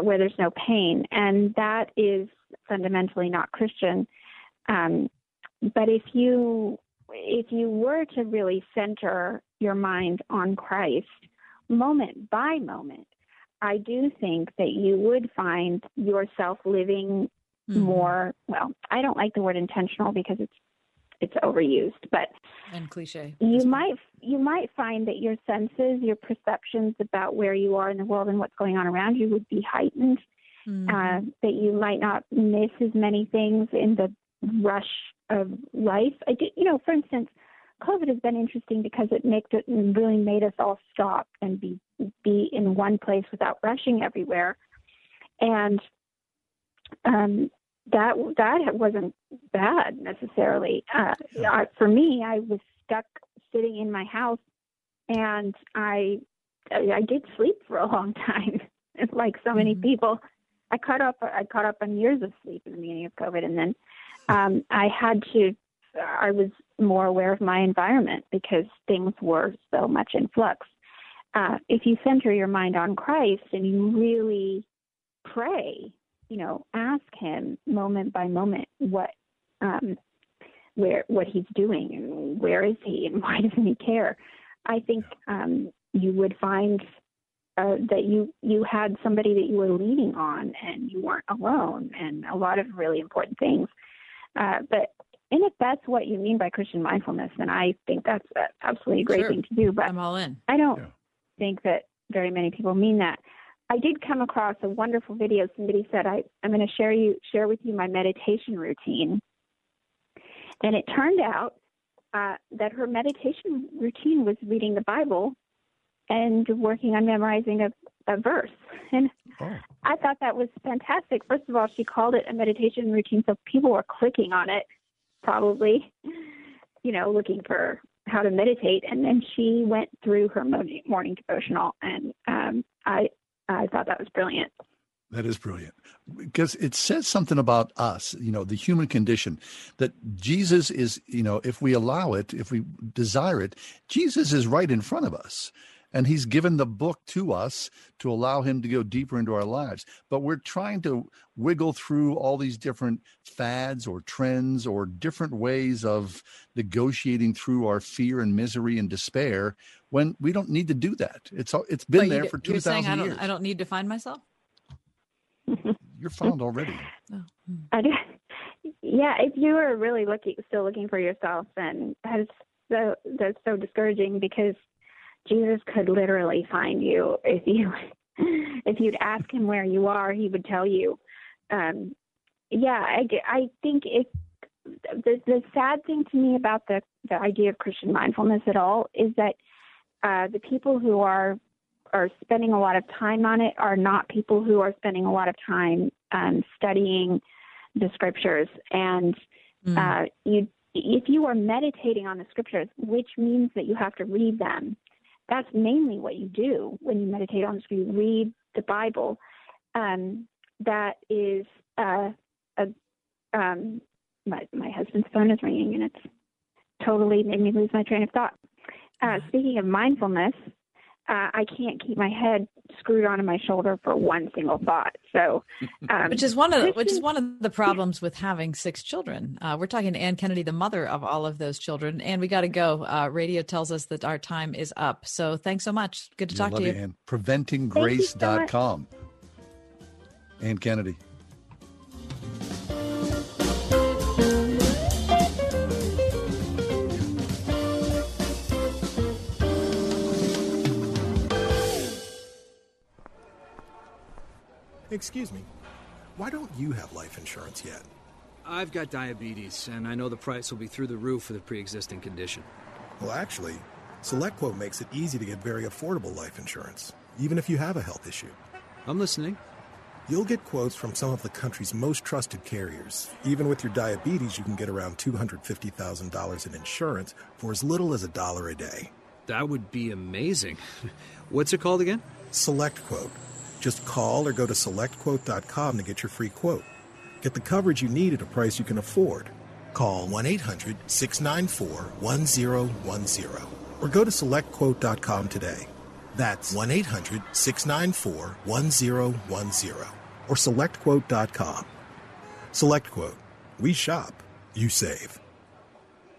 where there's no pain. And that is fundamentally not Christian. But if you were to really center your mind on Christ moment by moment, I do think that you would find yourself living more, well, I don't like the word intentional because it's overused, but and cliche. You might find that your senses, your perceptions about where you are in the world and what's going on around you would be heightened, that you might not miss as many things in the rush of life. I did, for instance, COVID has been interesting because it really made us all stop and be in one place without rushing everywhere. And that wasn't bad necessarily. For me, I was stuck sitting in my house, and I did sleep for a long time, like so many people. I caught up on years of sleep in the beginning of COVID, and then I was more aware of my environment because things were so much in flux. If you center your mind on Christ and you really pray, ask him moment by moment what he's doing and where is he and why doesn't he care, I think you would find that you had somebody that you were leaning on and you weren't alone, and a lot of really important things. And if that's what you mean by Christian mindfulness, then I think that's absolutely a great thing to do. But I'm all in. I don't think that very many people mean that. I did come across a wonderful video. Somebody said, I'm going to share with you my meditation routine. And it turned out that her meditation routine was reading the Bible and working on memorizing a verse. And I thought that was fantastic. First of all, she called it a meditation routine, so people were clicking on it, probably, looking for how to meditate. And then she went through her morning devotional, and I thought that was brilliant. That is brilliant, because it says something about us, the human condition, that Jesus is, if we allow it, if we desire it, Jesus is right in front of us. And he's given the book to us to allow him to go deeper into our lives. But we're trying to wiggle through all these different fads or trends or different ways of negotiating through our fear and misery and despair when we don't need to do that. It's been there for 2,000 years. I don't need to find myself? You're found already. Yeah, if you are really still looking for yourself, then that's so discouraging, because Jesus could literally find you if you'd ask him where you are. He would tell you. I think the sad thing to me about the idea of Christian mindfulness at all is that the people who are spending a lot of time on it are not people who are spending a lot of time studying the scriptures. And if you are meditating on the scriptures, which means that you have to read them, that's mainly what you do when you meditate on the scriptures. You read the Bible. That is my husband's phone is ringing, and it's totally made me lose my train of thought. Speaking of mindfulness, I can't keep my head screwed onto my shoulder for one single thought. So, which is one of the problems with having 6 children. We're talking to Anne Kennedy, the mother of all of those children, and we got to go. Radio tells us that our time is up. So, thanks so much. Good to talk to you. Anne. PreventingGrace.com. Anne Kennedy. Excuse me, why don't you have life insurance yet? I've got diabetes, and I know the price will be through the roof for the pre-existing condition. Well, actually, SelectQuote makes it easy to get very affordable life insurance, even if you have a health issue. I'm listening. You'll get quotes from some of the country's most trusted carriers. Even with your diabetes, you can get around $250,000 in insurance for as little as $1 a day. That would be amazing. What's it called again? SelectQuote. Just call or go to selectquote.com to get your free quote. Get the coverage you need at a price you can afford. Call 1-800-694-1010 or go to selectquote.com today. That's 1-800-694-1010 or selectquote.com. SelectQuote. We shop, you save.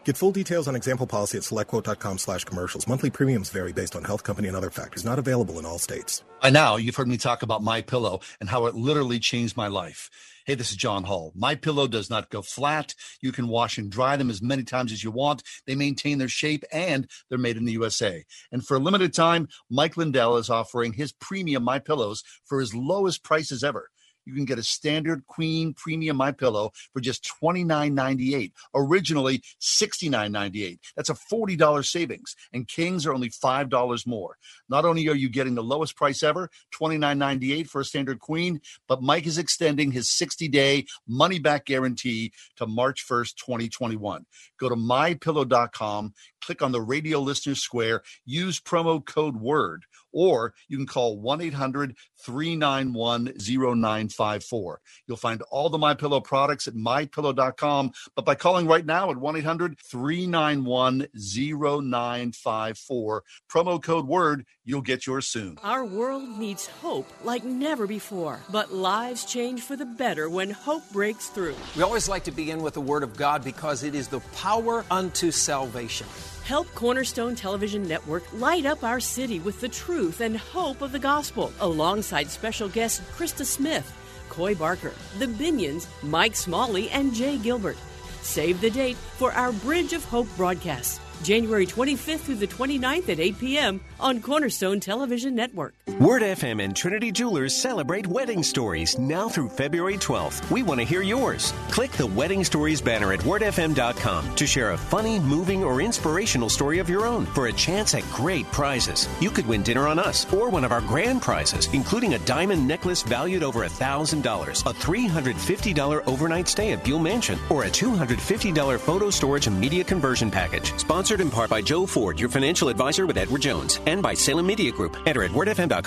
Get full details on example policy at selectquote.com/commercials. Monthly premiums vary based on health company and other factors. Not available in all states. By now, you've heard me talk about MyPillow and how it literally changed my life. Hey, this is John Hall. MyPillow does not go flat. You can wash and dry them as many times as you want. They maintain their shape, and they're made in the USA. And for a limited time, Mike Lindell is offering his premium MyPillows for his lowest prices ever. You can get a standard queen premium MyPillow for just $29.98, originally $69.98. That's a $40 savings, and Kings are only $5 more. Not only are you getting the lowest price ever, $29.98 for a standard queen, but Mike is extending his 60-day money-back guarantee to March 1st, 2021. Go to MyPillow.com, click on the radio listener square, use promo code WORD, or you can call 1-800-391-0954. You'll find all the MyPillow products at MyPillow.com, but by calling right now at 1-800-391-0954, promo code WORD, you'll get yours soon. Our world needs hope like never before, but lives change for the better when hope breaks through. We always like to begin with the Word of God because it is the power unto salvation. Help Cornerstone Television Network light up our city with the truth and hope of the gospel, alongside special guests Krista Smith, Coy Barker, The Binions, Mike Smalley, and Jay Gilbert. Save the date for our Bridge of Hope broadcast, January 25th through the 29th at 8 p.m. on Cornerstone Television Network. Word FM and Trinity Jewelers celebrate wedding stories now through February 12th. We want to hear yours. Click the Wedding Stories banner at wordfm.com to share a funny, moving, or inspirational story of your own for a chance at great prizes. You could win dinner on us or one of our grand prizes, including a diamond necklace valued over $1,000, a $350 overnight stay at Buell Mansion, or a $250 photo storage and media conversion package. Sponsored in part by Joe Ford, your financial advisor with Edward Jones, and by Salem Media Group. Enter at wordfm.com/contest.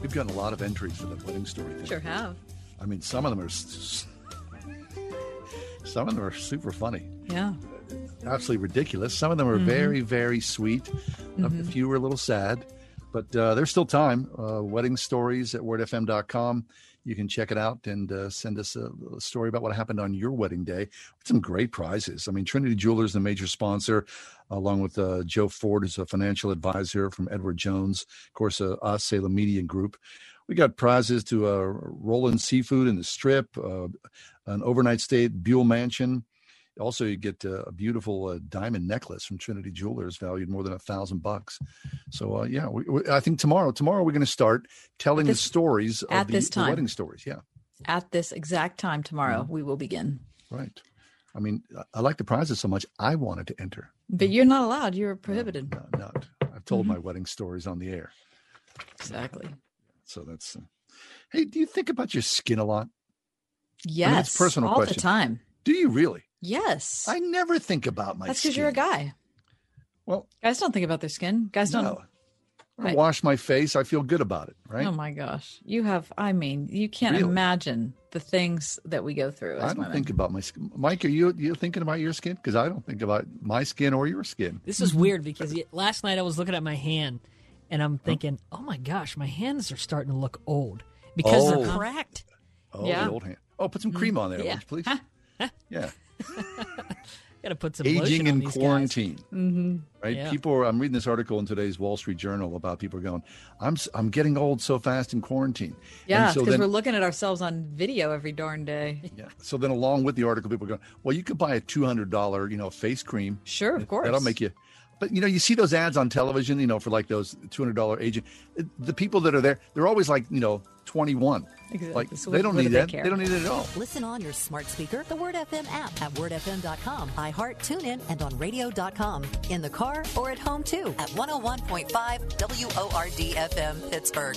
We've gotten a lot of entries for that wedding story thing. Sure have. I mean, some of them are super funny. Yeah. Absolutely ridiculous. Some of them are very, very sweet. A few were a little sad, but there's still time. Wedding stories at wordfm.com. You can check it out and send us a story about what happened on your wedding day. Some great prizes. I mean, Trinity Jewelers is the major sponsor, along with Joe Ford, who's a financial advisor from Edward Jones. Of course, us, Salem Media Group. We got prizes to Roland Seafood in the Strip, an overnight stay at Buell Mansion. Also, you get a beautiful diamond necklace from Trinity Jewelers, valued more than $1,000. So, I think tomorrow we're going to start telling the stories of the wedding stories. Yeah. at this exact time tomorrow, we will begin. Right. I mean, I like the prizes so much, I wanted to enter. But you're not allowed. You're prohibited. No, not. I've told my wedding stories on the air. Exactly. So that's, hey, do you think about your skin a lot? Yes. I mean, it's a personal question. All the time. Do you really? Yes. I never think about my skin. That's because you're a guy. Well, guys don't think about their skin. Guys don't. No. I wash my face. I feel good about it, right? Oh, my gosh. You have, I mean, you can't imagine the things that we go through as women. I don't think about my skin. Mike, are you thinking about your skin? Because I don't think about my skin or your skin. This is weird because last night I was looking at my hand and I'm thinking, oh, my gosh, my hands are starting to look old because they're cracked. Oh, yeah. The old hand. Oh, put some cream on there, please. Huh? Yeah. Got to put some aging in quarantine, right? Yeah. People are, I'm reading this article in today's Wall Street Journal about people going, I'm getting old so fast in quarantine. Yeah, because we're looking at ourselves on video every darn day. Yeah. So then, along with the article, people are going, well, you could buy a $200, face cream. Sure, of course. That'll make you. But you see those ads on television, for like those $200 agent. The people that are there, they're always like, 21. Exactly. Like so they don't need that. They don't need it at all. Listen on your smart speaker, the Word FM app at wordfm.com, iHeart, TuneIn, and on radio.com. In the car or at home too at 101.5 WORD-FM Pittsburgh.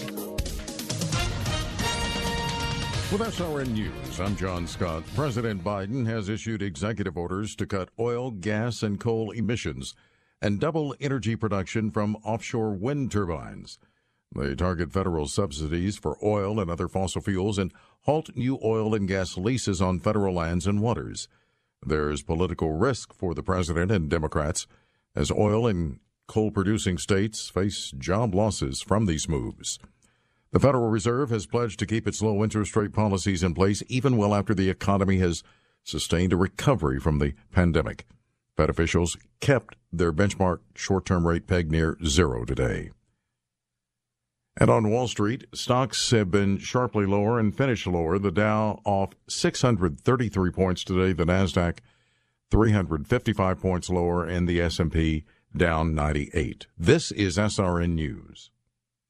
With SRN News, I'm John Scott. President Biden has issued executive orders to cut oil, gas, and coal emissions and double energy production from offshore wind turbines. They target federal subsidies for oil and other fossil fuels and halt new oil and gas leases on federal lands and waters. There's political risk for the president and Democrats as oil and coal-producing states face job losses from these moves. The Federal Reserve has pledged to keep its low interest rate policies in place even well after the economy has sustained a recovery from the pandemic. Fed officials kept their benchmark short-term rate peg near zero today. And on Wall Street, stocks have been sharply lower and finished lower. The Dow off 633 points today, the Nasdaq 355 points lower, and the S&P down 98. This is SRN News.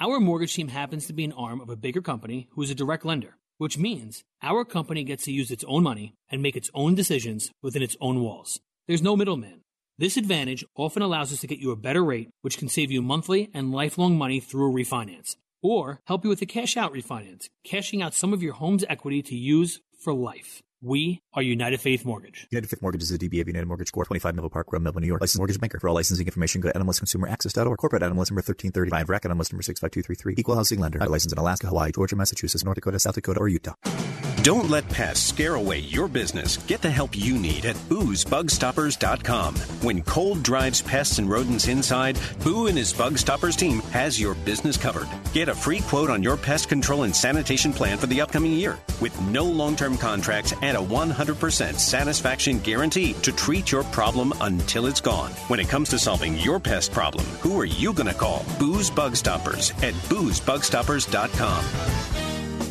Our mortgage team happens to be an arm of a bigger company who is a direct lender, which means our company gets to use its own money and make its own decisions within its own walls. There's no middleman. This advantage often allows us to get you a better rate, which can save you monthly and lifelong money through a refinance, or help you with a cash-out refinance, cashing out some of your home's equity to use for life. We are United Faith Mortgage. United Faith Mortgage is a DBA of United Mortgage Corp. 25 Melville Park Road, Melville, New York. Licensed mortgage banker. For all licensing information, go to animalistconsumeraccess.org. Corporate animalist number 1335. RAC animalist number 65233. Equal housing lender. Licensed in Alaska, Hawaii, Georgia, Massachusetts, North Dakota, South Dakota, or Utah. Don't let pests scare away your business. Get the help you need at boozbugstoppers.com. When cold drives pests and rodents inside, Boo and his Bug Stoppers team has your business covered. Get a free quote on your pest control and sanitation plan for the upcoming year with no long-term contracts and a 100% satisfaction guarantee to treat your problem until it's gone. When it comes to solving your pest problem, who are you going to call? Boo's Bug Stoppers at boozbugstoppers.com.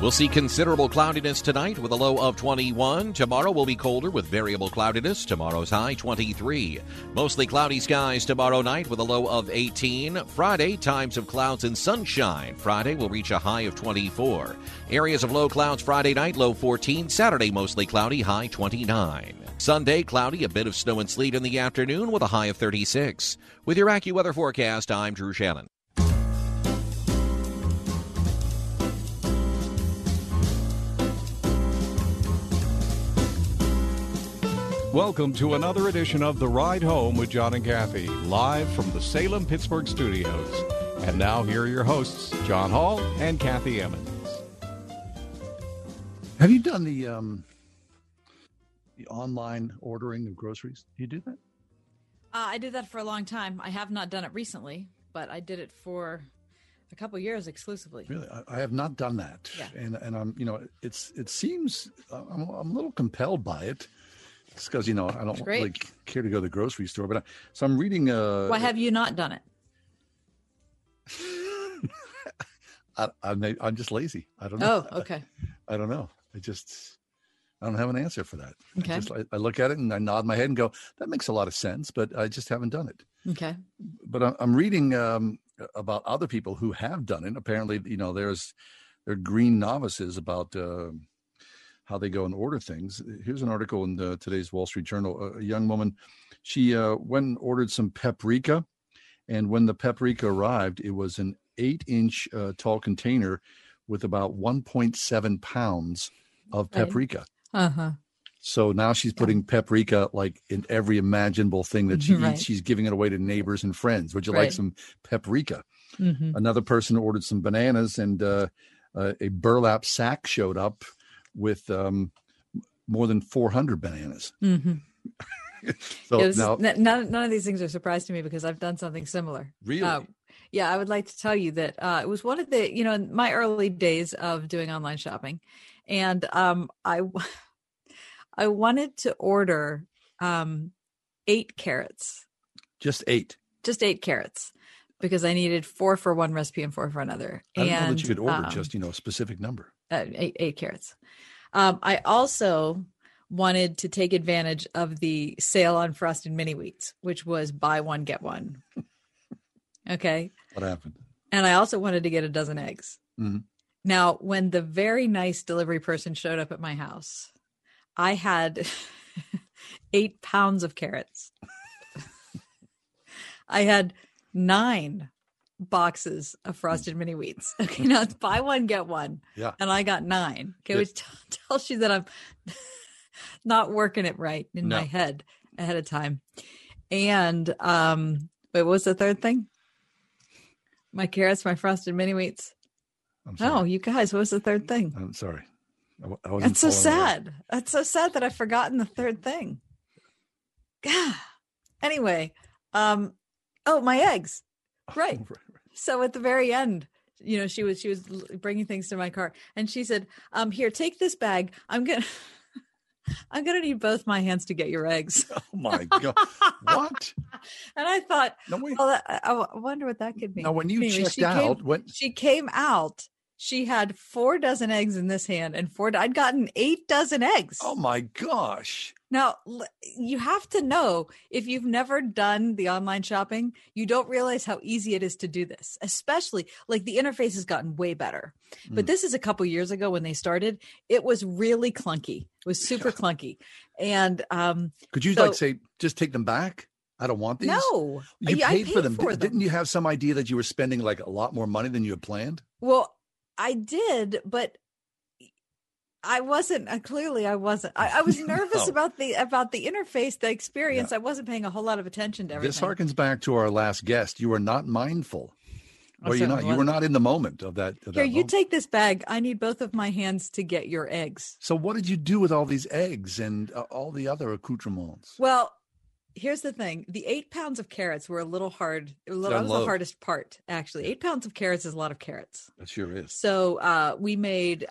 We'll see considerable cloudiness tonight with a low of 21. Tomorrow will be colder with variable cloudiness. Tomorrow's high, 23. Mostly cloudy skies tomorrow night with a low of 18. Friday, times of clouds and sunshine. Friday will reach a high of 24. Areas of low clouds Friday night, low 14. Saturday, mostly cloudy, high 29. Sunday, cloudy, a bit of snow and sleet in the afternoon with a high of 36. With your AccuWeather forecast, I'm Drew Shannon. Welcome to another edition of The Ride Home with John and Kathy, live from the Salem-Pittsburgh studios. And now here are your hosts, John Hall and Kathy Emmons. Have you done the online ordering of groceries? Do you do that? I did that for a long time. I have not done it recently, but I did it for a couple years exclusively. Really? I have not done that. Yeah. And I'm, you know, it seems I'm a little compelled by it. It's because, you know, I don't really care to go to the grocery store, but so I'm reading. Why have you not done it? I'm just lazy. I don't know. Oh, okay. I don't know. I don't have an answer for that. Okay. I look at it and I nod my head and go, that makes a lot of sense, but I just haven't done it. Okay. But I'm reading about other people who have done it. Apparently, you know, there are green novices about how they go and order things. Here's an article in today's Wall Street Journal. A young woman, she went and ordered some paprika, and when the paprika arrived, it was an 8-inch tall container with about 1.7 pounds of paprika. Uh-huh. So now she's putting paprika like in every imaginable thing that she eats. She's giving it away to neighbors and friends. Would you like some paprika? Mm-hmm. Another person ordered some bananas, and a burlap sack showed up with more than 400 bananas. Mm-hmm. So none of these things are a surprise to me because I've done something similar. Really? Yeah, I would like to tell you that it was one of the, you know, in my early days of doing online shopping, and I wanted to order 8 carrots. Just 8 carrots. Because I needed 4 for one recipe and 4 for another. I didn't know that you could order just, you know, a specific number. 8 carrots. I also wanted to take advantage of the sale on Frosted Mini Wheats, which was buy one, get one. Okay. What happened? And I also wanted to get a dozen eggs. Mm-hmm. Now, when the very nice delivery person showed up at my house, I had 8 pounds of carrots. I had 9 boxes of Frosted Mini Wheats. Okay, now it's buy one, get one. Yeah. And I got 9. Okay, which tells you that I'm not working it right in my head ahead of time. And but what was the third thing? My carrots, my Frosted Mini Wheats. I'm sorry. Oh, you guys, what was the third thing? I'm sorry. I That's so sad. Away. That's so sad that I've forgotten the third thing. God. Anyway, oh, my eggs. Right. So at the very end, you know, she was bringing things to my car, and she said, here, take this bag. I'm going to need both my hands to get your eggs. Oh my God. What? And I thought, I wonder what that could mean. Now, when you she came out, she had 4 dozen eggs in this hand and 4, I'd gotten 8 dozen eggs. Oh my gosh. Now, you have to know, if you've never done the online shopping, you don't realize how easy it is to do this, especially like the interface has gotten way better. But this is a couple years ago when they started. It was really clunky. It was super clunky. And could you say, just take them back? I don't want these. No. I paid for them. Didn't you have some idea that you were spending like a lot more money than you had planned? Well, I did, but I wasn't. Clearly, I wasn't. I was nervous about the interface, the experience. Yeah. I wasn't paying a whole lot of attention to everything. This harkens back to our last guest. You are not mindful. Well, you were not in the moment of that. Here, you take this bag. I need both of my hands to get your eggs. So what did you do with all these eggs and all the other accoutrements? Well, here's the thing. The 8 pounds of carrots were a little hard. That was the hardest part, actually. 8 pounds of carrots is a lot of carrots. That sure is. So I made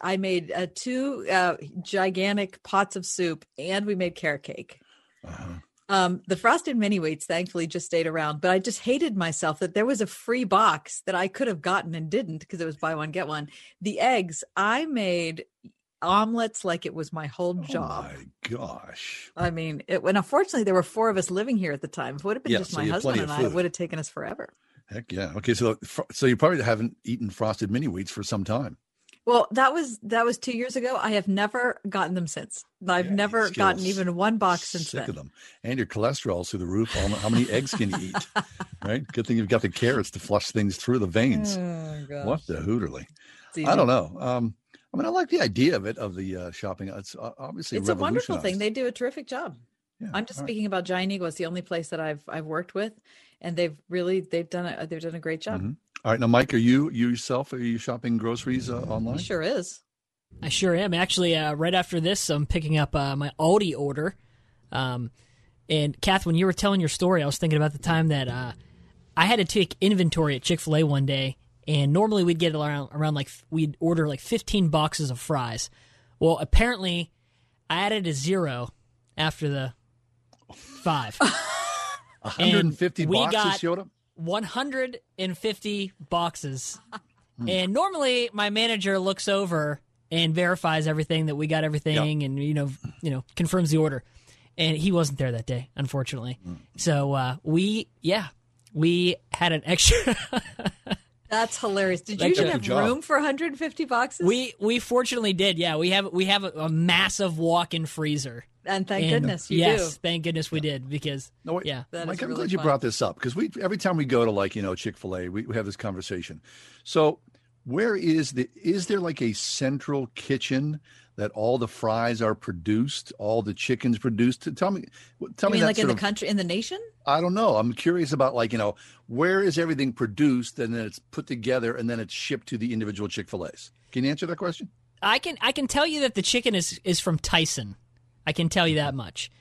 two gigantic pots of soup, and we made carrot cake. Uh-huh. The Frosted Mini Wheats thankfully just stayed around, but I just hated myself that there was a free box that I could have gotten and didn't because it was buy one, get one. The eggs, I made omelets like it was my whole job. Oh my gosh. I mean, unfortunately there were four of us living here at the time. If it would have been just my husband and I, it would have taken us forever. Heck yeah. Okay. So you probably haven't eaten Frosted Mini Wheats for some time. Well, that was 2 years ago. I have never gotten them since. I've never gotten even one box since then. Sick of them. And your cholesterol's through the roof. How many eggs can you eat? Right? Good thing you've got the carrots to flush things through the veins. Oh, gosh. What the hooterly? I don't know. I mean, I like the idea of it, of the shopping. It's obviously it's a wonderful thing. They do a terrific job. Yeah, I'm just speaking about Giant Eagle. It's the only place that I've worked with, and they've done a great job. Mm-hmm. All right. Now, Mike, are you shopping groceries online? He sure is. I sure am. Actually, right after this, I'm picking up my Aldi order. And, Kath, when you were telling your story, I was thinking about the time that I had to take inventory at Chick-fil-A one day. And normally we'd get we'd order like 15 boxes of fries. Well, apparently I added a zero after the five. 150 boxes showed up? 150 boxes. And normally my manager looks over and verifies everything that we got everything and you know confirms the order. And he wasn't there that day, unfortunately. So we had an extra. That's hilarious. Did you even have room for 150 boxes? We fortunately did. Yeah, we have a massive walk-in freezer. And goodness you do. Yes, thank goodness we did because, Mike, I'm really glad you brought this up because every time we go to Chick-fil-A, we have this conversation. So where is there like a central kitchen that all the fries are produced, all the chicken's produced? Tell me. You mean like in the country, in the nation? I don't know. I'm curious about where is everything produced and then it's put together and then it's shipped to the individual Chick-fil-A's. Can you answer that question? I can tell you that the chicken is from Tyson. I can tell you that much.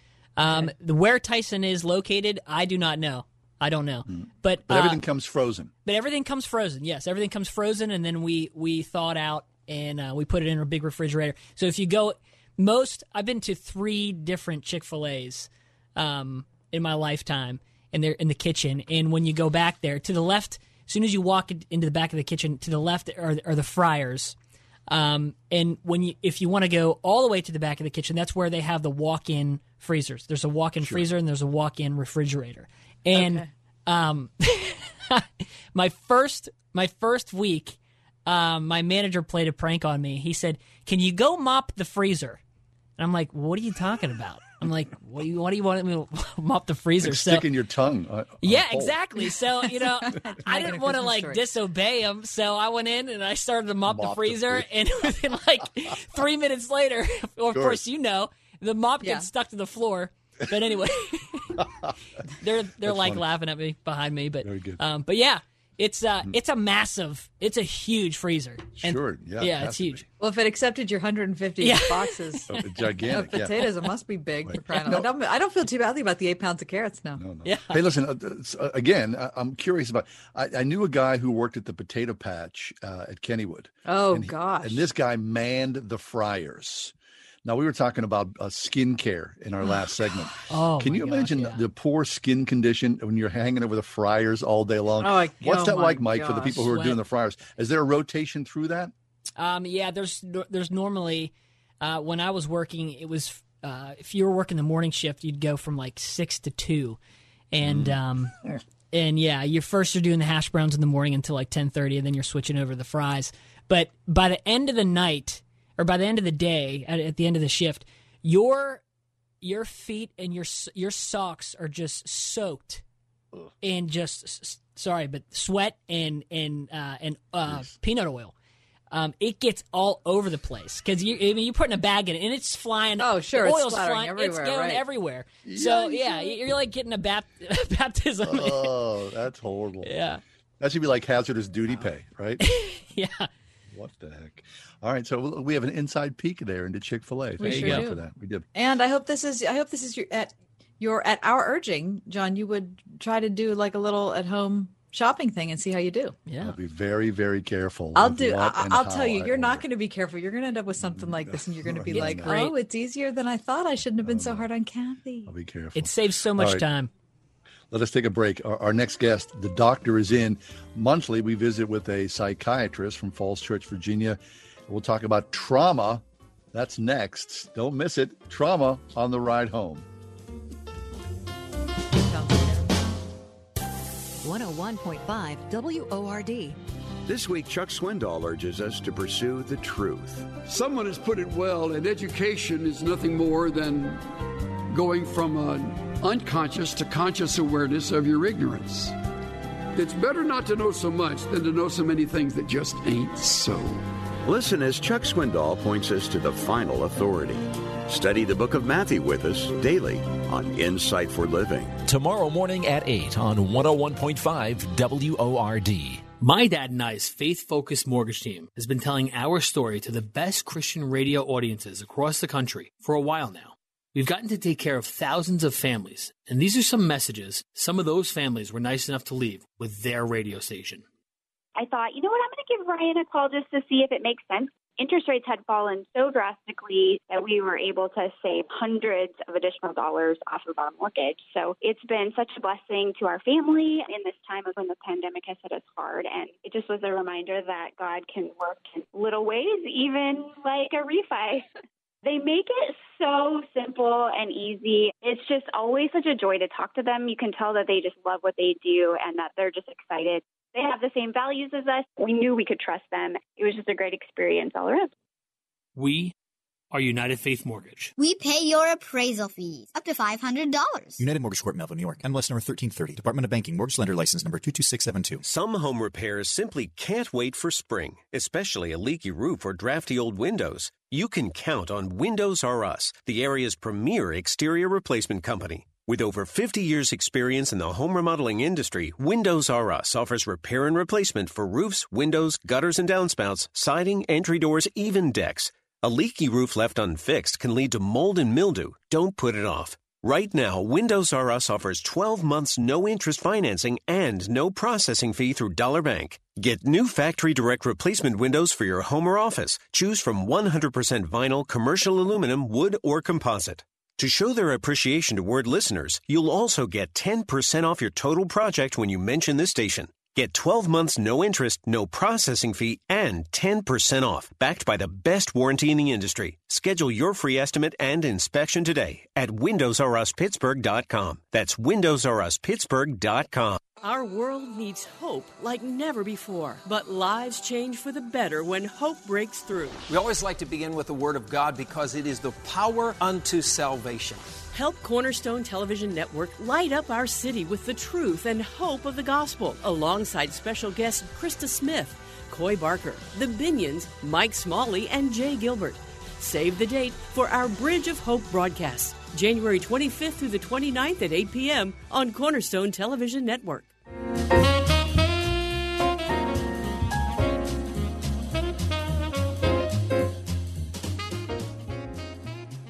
Where Tyson is located, I do not know. I don't know. But everything comes frozen. But everything comes frozen, yes. Everything comes frozen, and then we thaw it out, and we put it in a big refrigerator. So if you go I've been to 3 different Chick-fil-A's in my lifetime, and they're in the kitchen. And when you go back there, to the left, as soon as you walk into the back of the kitchen, to the left are the fryers. And if you want to go all the way to the back of the kitchen, that's where they have the walk-in freezers. There's a walk-in freezer and there's a walk-in refrigerator. And my first week, my manager played a prank on me. He said, "Can you go mop the freezer?" And I'm like, "What are you talking about?" I'm like, what do you want me to mop the freezer? Like sticking your tongue. Exactly. So, I didn't want to disobey him. So I went in and I started to mop the freezer. And within 3 minutes later, well, of course, the mop gets stuck to the floor. But anyway, they're funny. Laughing at me behind me. But very good. But yeah. It's a huge freezer. And, sure. Yeah. Yeah, it's huge. Well, if it accepted your 150 boxes gigantic, of potatoes, it must be big for crying out loud. I don't feel too badly about the 8 pounds of carrots now. No. Yeah. Hey, listen, again, I'm curious about, I knew a guy who worked at the potato patch at Kennywood. Oh, gosh. And this guy manned the fryers. Now, we were talking about skincare in our last segment. Oh, can you imagine the poor skin condition when you're hanging over the fryers all day long? What's that like, Mike, for the people who are doing the fryers? Is there a rotation through that? Yeah, there's normally, when I was working, it was if you were working the morning shift, you'd go from 6 to 2. And you're doing the hash browns in the morning until 10:30, and then you're switching over to the fries. But by the end of the night... or by the end of the day, at the end of the shift, your feet and your socks are just soaked in sweat and peanut oil. It gets all over the place because you put in a bag in it and it's flying. Oh, sure, oil's flying everywhere. It's going everywhere. So you're like getting a baptism. Oh, that's horrible. Yeah, that should be like hazardous duty pay, right? Yeah. What the heck? All right, so we have an inside peek there into Chick-fil-A. Thank you for that. We did. And I hope this is at our urging, John. You would try to do like a little at home shopping thing and see how you do. Yeah, I'll be very, very careful. I'll tell you, you're not going to be careful. You're going to end up with something like this, and you're going to be like, "Oh, it's easier than I thought. I shouldn't have been so hard on Kathy." I'll be careful. It saves so much time. Let us take a break. Our next guest, the doctor, is in. Monthly, we visit with a psychiatrist from Falls Church, Virginia. We'll talk about trauma. That's next. Don't miss it. Trauma on the Ride Home. 101.5 WORD. This week, Chuck Swindoll urges us to pursue the truth. Someone has put it well, and education is nothing more than going from an unconscious to conscious awareness of your ignorance. It's better not to know so much than to know so many things that just ain't so. Listen as Chuck Swindoll points us to the final authority. Study the book of Matthew with us daily on Insight for Living. Tomorrow morning at 8 on 101.5 WORD. My dad and I's faith-focused mortgage team has been telling our story to the best Christian radio audiences across the country for a while now. We've gotten to take care of thousands of families, and these are some messages some of those families were nice enough to leave with their radio station. I thought, you know what, I'm going to give Ryan a call just to see if it makes sense. Interest rates had fallen so drastically that we were able to save hundreds of additional dollars off of our mortgage. So it's been such a blessing to our family in this time of when the pandemic has hit us hard. And it just was a reminder that God can work in little ways, even like a refi. They make it so simple and easy. It's just always such a joy to talk to them. You can tell that they just love what they do and that they're just excited. They have the same values as us. We knew we could trust them. It was just a great experience all around. We are United Faith Mortgage. We pay your appraisal fees up to $500. United Mortgage Corp, Melville, New York. MLS number 1330. Department of Banking. Mortgage Lender License number 22672. Some home repairs simply can't wait for spring, especially a leaky roof or drafty old windows. You can count on Windows R Us, the area's premier exterior replacement company. With over 50 years' experience in the home remodeling industry, Windows R Us offers repair and replacement for roofs, windows, gutters and downspouts, siding, entry doors, even decks. A leaky roof left unfixed can lead to mold and mildew. Don't put it off. Right now, Windows R Us offers 12 months no-interest financing and no processing fee through Dollar Bank. Get new factory direct replacement windows for your home or office. Choose from 100% vinyl, commercial aluminum, wood, or composite. To show their appreciation to Word listeners, you'll also get 10% off your total project when you mention this station. Get 12 months no interest, no processing fee, and 10% off, backed by the best warranty in the industry. Schedule your free estimate and inspection today at WindowsRUsPittsburgh.com. That's WindowsRUsPittsburgh.com. Our world needs hope like never before, but lives change for the better when hope breaks through. We always like to begin with the Word of God because it is the power unto salvation. Help Cornerstone Television Network light up our city with the truth and hope of the gospel, alongside special guests Krista Smith, Coy Barker, The Binions, Mike Smalley, and Jay Gilbert. Save the date for our Bridge of Hope broadcast, January 25th through the 29th at 8 p.m. on Cornerstone Television Network. I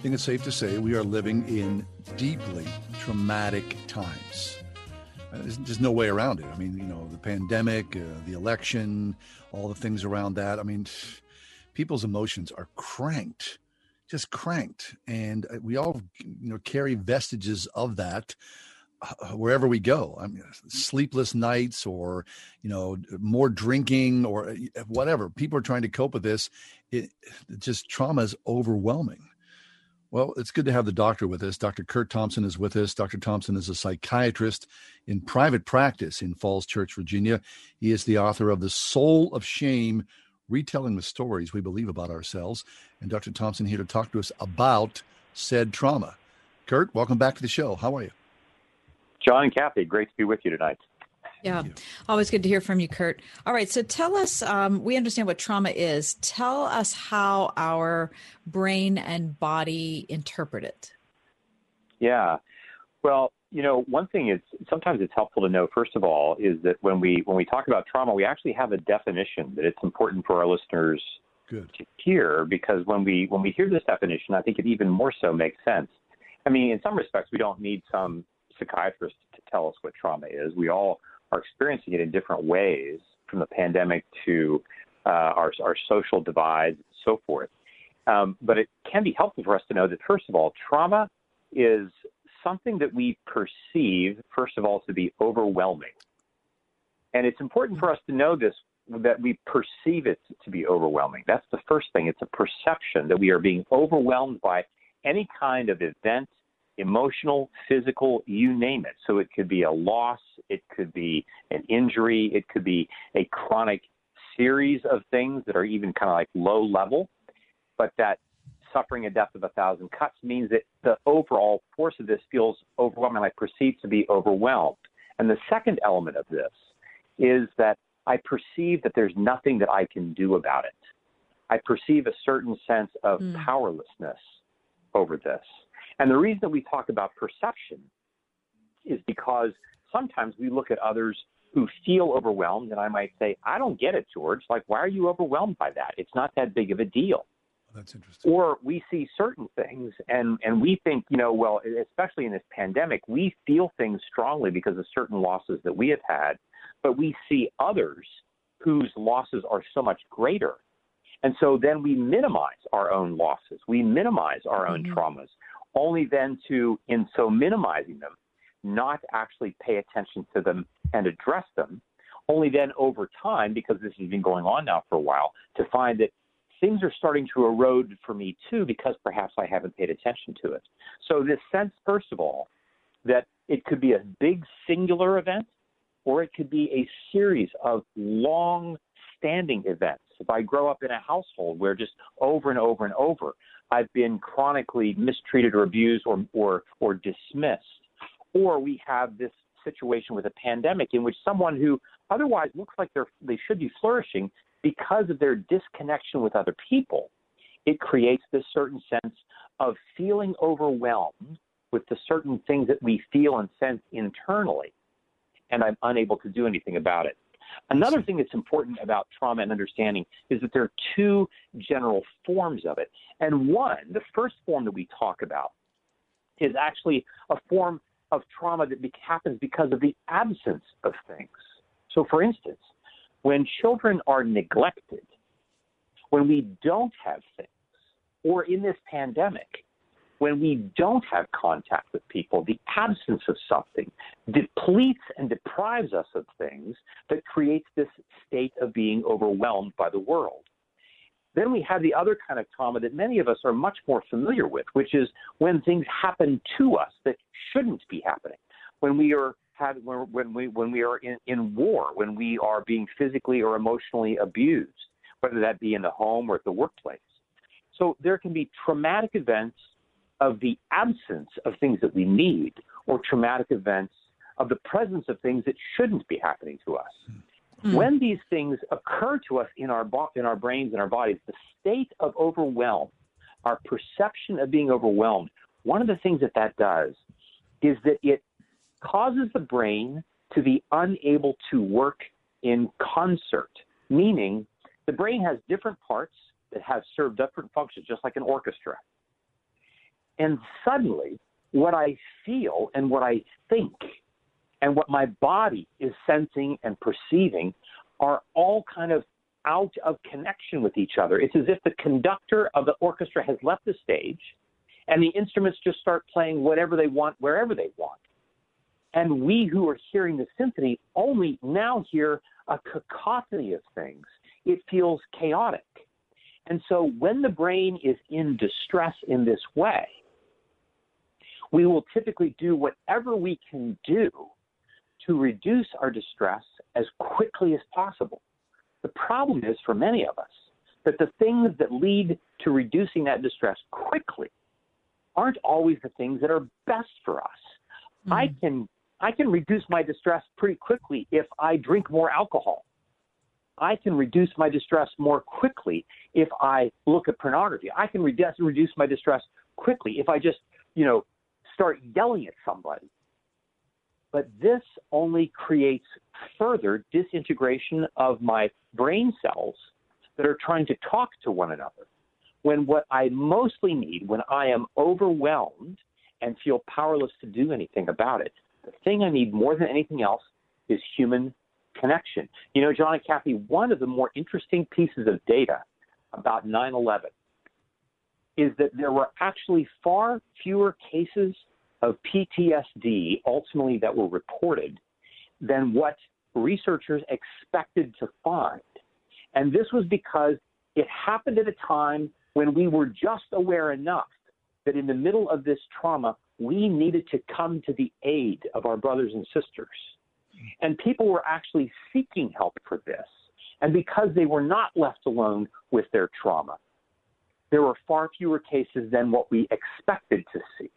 think it's safe to say we are living in deeply traumatic times. There's no way around it. I mean, the pandemic, the election, all the things around that. I mean, people's emotions are cranked. Just cranked, and we all carry vestiges of that wherever we go. I mean, sleepless nights, or more drinking, or whatever. People are trying to cope with this. Just trauma is overwhelming. Well, it's good to have the doctor with us. Dr. Kurt Thompson is with us. Dr. Thompson is a psychiatrist in private practice in Falls Church, Virginia. He is the author of The Soul of Shame: Retelling the Stories We Believe About Ourselves. And Dr. Thompson here to talk to us about said trauma. Kurt, welcome back to the show. How are you? John and Kathy, great to be with you tonight. Yeah. Always good to hear from you, Kurt. All right. So tell us, we understand what trauma is. Tell us how our brain and body interpret it. Yeah. Well, you know, one thing is sometimes it's helpful to know, first of all, is that when we talk about trauma, we actually have a definition that it's important for our listeners to hear, because when we hear this definition, I think it even more so makes sense. I mean, in some respects, we don't need some psychiatrist to tell us what trauma is. We all are experiencing it in different ways, from the pandemic to our social divides and so forth. But it can be helpful for us to know that, first of all, trauma is something that we perceive, first of all, to be overwhelming. And it's important for us to know this, that we perceive it to be overwhelming. That's the first thing. It's a perception that we are being overwhelmed by any kind of event, emotional, physical, you name it. So it could be a loss, it could be an injury, it could be a chronic series of things that are even kind of like low level. But that suffering a death of 1,000 cuts means that the overall force of this feels overwhelming, I perceive to be overwhelmed. And the second element of this is that I perceive that there's nothing that I can do about it. I perceive a certain sense of powerlessness over this. And the reason we talk about perception is because sometimes we look at others who feel overwhelmed, and I might say, I don't get it, George. Like, why are you overwhelmed by that? It's not that big of a deal. That's interesting. Or we see certain things and we think, you know, well, especially in this pandemic, we feel things strongly because of certain losses that we have had, but we see others whose losses are so much greater. And so then we minimize our own losses. We minimize our own traumas, only then to, in so minimizing them, not actually pay attention to them and address them, only then over time, because this has been going on now for a while, to find that things are starting to erode for me too, because perhaps I haven't paid attention to it. So this sense, first of all, that it could be a big singular event, or it could be a series of long-standing events. If I grow up in a household where just over and over and over, I've been chronically mistreated or abused or dismissed, or we have this situation with a pandemic in which someone who otherwise looks like they should be flourishing, because of their disconnection with other people, it creates this certain sense of feeling overwhelmed with the certain things that we feel and sense internally, and I'm unable to do anything about it. Another thing that's important about trauma and understanding is that there are two general forms of it. And one, the first form that we talk about, is actually a form of trauma that happens because of the absence of things. So, for instance, when children are neglected, when we don't have things, or in this pandemic, when we don't have contact with people, the absence of something depletes and deprives us of things that creates this state of being overwhelmed by the world. Then we have the other kind of trauma that many of us are much more familiar with, which is when things happen to us that shouldn't be happening, when we are in war, when we are being physically or emotionally abused, whether that be in the home or at the workplace. So there can be traumatic events of the absence of things that we need, or traumatic events of the presence of things that shouldn't be happening to us. When these things occur to us in our brains and our bodies, the state of overwhelm, our perception of being overwhelmed, one of the things that does is that it causes the brain to be unable to work in concert, meaning the brain has different parts that have served different functions, just like an orchestra. And suddenly, what I feel and what I think and what my body is sensing and perceiving are all kind of out of connection with each other. It's as if the conductor of the orchestra has left the stage and the instruments just start playing whatever they want, wherever they want. And we who are hearing the symphony only now hear a cacophony of things. It feels chaotic. And so when the brain is in distress in this way, we will typically do whatever we can do to reduce our distress as quickly as possible. The problem is for many of us that the things that lead to reducing that distress quickly aren't always the things that are best for us. I can I can reduce my distress pretty quickly if I drink more alcohol. I can reduce my distress more quickly if I look at pornography. I can reduce my distress quickly if I just, start yelling at somebody. But this only creates further disintegration of my brain cells that are trying to talk to one another. When what I mostly need, when I am overwhelmed and feel powerless to do anything about it, the thing I need more than anything else is human connection. John and Kathy, one of the more interesting pieces of data about 9/11 is that there were actually far fewer cases of PTSD ultimately that were reported than what researchers expected to find. And this was because it happened at a time when we were just aware enough that in the middle of this trauma, we needed to come to the aid of our brothers and sisters. And people were actually seeking help for this. And because they were not left alone with their trauma, there were far fewer cases than what we expected to see.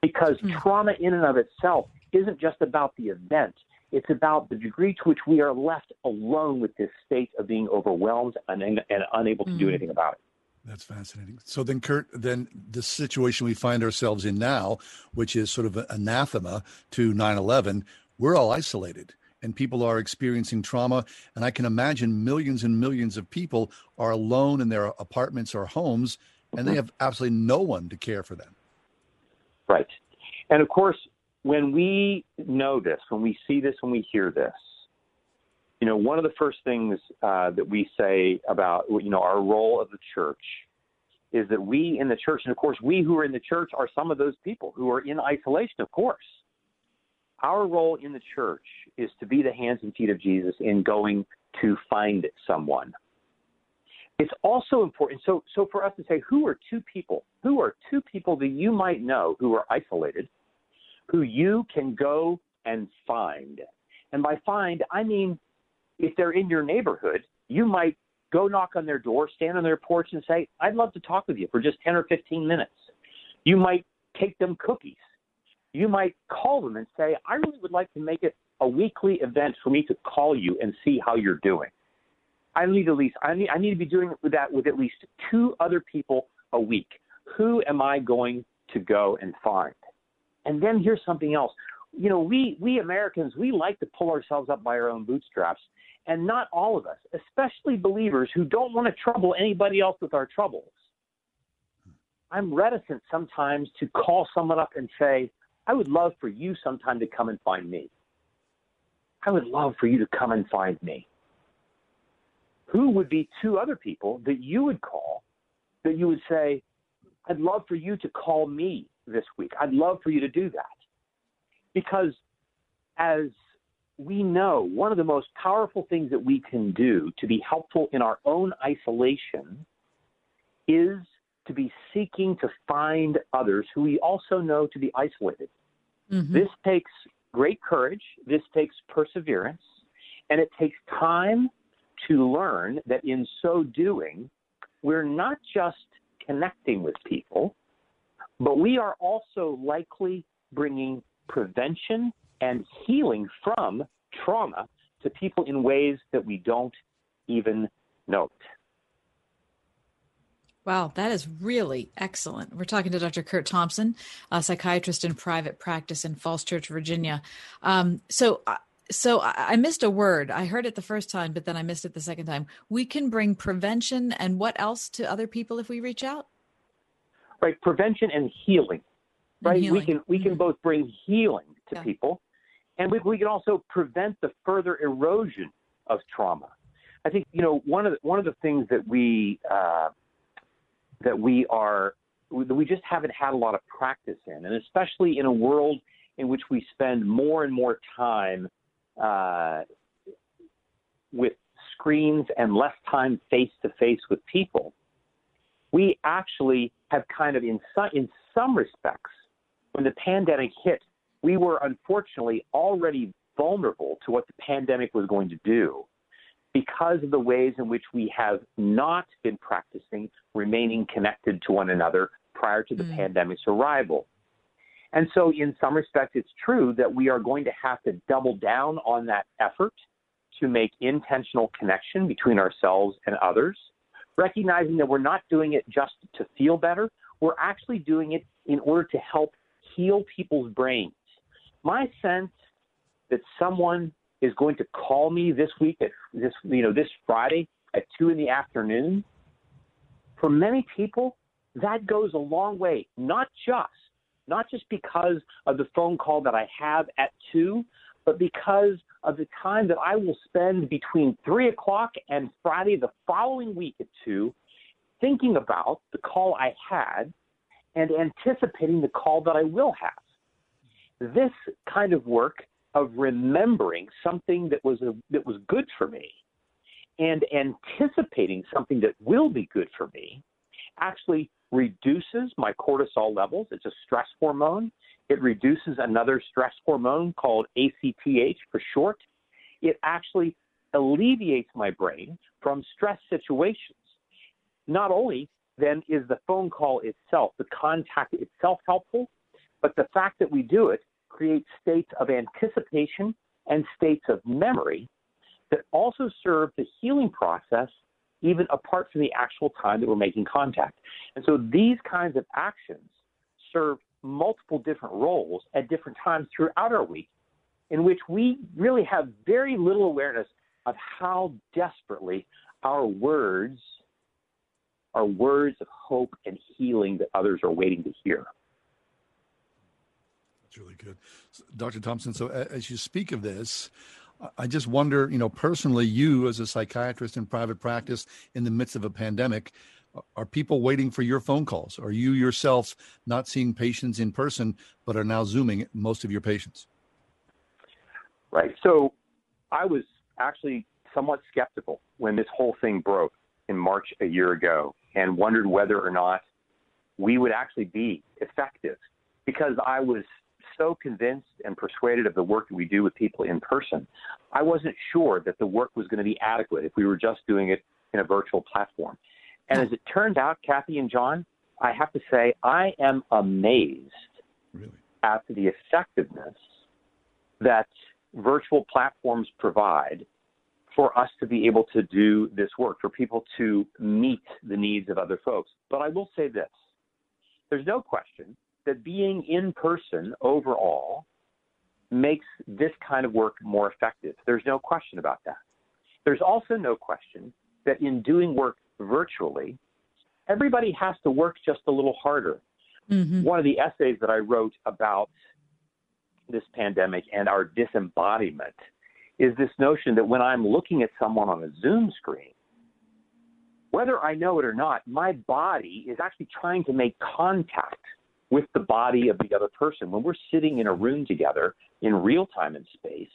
Because trauma in and of itself isn't just about the event. It's about the degree to which we are left alone with this state of being overwhelmed and unable to do anything about it. That's fascinating. So then, Kurt, the situation we find ourselves in now, which is sort of anathema to 9/11, we're all isolated and people are experiencing trauma. And I can imagine millions and millions of people are alone in their apartments or homes, and they have absolutely no one to care for them. Right. And of course, when we know this, when we see this, when we hear this, one of the first things that we say about, our role of the church is that we in the church, and of course, we who are in the church are some of those people who are in isolation, of course. Our role in the church is to be the hands and feet of Jesus in going to find someone. It's also important. So for us to say, who are two people that you might know who are isolated, who you can go and find? And by find, I mean, if they're in your neighborhood, you might go knock on their door, stand on their porch and say, I'd love to talk with you for just 10 or 15 minutes. You might take them cookies. You might call them and say, I really would like to make it a weekly event for me to call you and see how you're doing. I need to be doing that with at least two other people a week. Who am I going to go and find? And then here's something else. We Americans, we like to pull ourselves up by our own bootstraps, and not all of us, especially believers who don't want to trouble anybody else with our troubles. I'm reticent sometimes to call someone up and say, I would love for you sometime to come and find me. I would love for you to come and find me. Who would be two other people that you would call, that you would say, I'd love for you to call me this week. I'd love for you to do that. Because as we know, one of the most powerful things that we can do to be helpful in our own isolation is to be seeking to find others who we also know to be isolated. Mm-hmm. This takes great courage. This takes perseverance. And it takes time to learn that in so doing, we're not just connecting with people, but we are also likely bringing prevention and healing from trauma to people in ways that we don't even note. Wow, that is really excellent. We're talking to Dr. Kurt Thompson, a psychiatrist in private practice in Falls Church, Virginia. So I missed a word. I heard it the first time, but then I missed it the second time. We can bring prevention and what else to other people if we reach out? Right. Prevention and healing. Right. And healing. We can both bring healing to people, and we can also prevent the further erosion of trauma. I think, one of the things that we just haven't had a lot of practice in, and especially in a world in which we spend more and more time with screens and less time face-to-face with people, we actually have kind of, in some respects, when the pandemic hit, we were unfortunately already vulnerable to what the pandemic was going to do because of the ways in which we have not been practicing remaining connected to one another prior to the pandemic's arrival. And so in some respects, it's true that we are going to have to double down on that effort to make intentional connection between ourselves and others, recognizing that we're not doing it just to feel better. We're actually doing it in order to help heal people's brains. My sense that someone is going to call me this week at this Friday at 2 p.m, for many people, that goes a long way, not just because of the phone call that I have at 2, but because of the time that I will spend between 3 o'clock and Friday the following week at 2 thinking about the call I had and anticipating the call that I will have. This kind of work of remembering something that was good for me and anticipating something that will be good for me actually reduces my cortisol levels. It's a stress hormone. It reduces another stress hormone called ACTH for short. It actually alleviates my brain from stress situations. Not only then is the phone call itself, the contact itself helpful, but the fact that we do it creates states of anticipation and states of memory that also serve the healing process even apart from the actual time that we're making contact. And so these kinds of actions serve multiple different roles at different times throughout our week, in which we really have very little awareness of how desperately our words of hope and healing that others are waiting to hear. That's really good. Dr. Thompson, so as you speak of this, I just wonder, personally, you as a psychiatrist in private practice in the midst of a pandemic, are people waiting for your phone calls? Are you yourself not seeing patients in person, but are now Zooming most of your patients? Right. So I was actually somewhat skeptical when this whole thing broke in March a year ago and wondered whether or not we would actually be effective because I was so convinced and persuaded of the work that we do with people in person. I wasn't sure that the work was going to be adequate if we were just doing it in a virtual platform. And as it turned out, Kathy and John, I have to say, I am amazed at the effectiveness that virtual platforms provide for us to be able to do this work, for people to meet the needs of other folks. But I will say this, there's no question that being in person overall makes this kind of work more effective. There's no question about that. There's also no question that in doing work virtually, everybody has to work just a little harder. Mm-hmm. One of the essays that I wrote about this pandemic and our disembodiment is this notion that when I'm looking at someone on a Zoom screen, whether I know it or not, my body is actually trying to make contact with the body of the other person. When we're sitting in a room together in real time and space,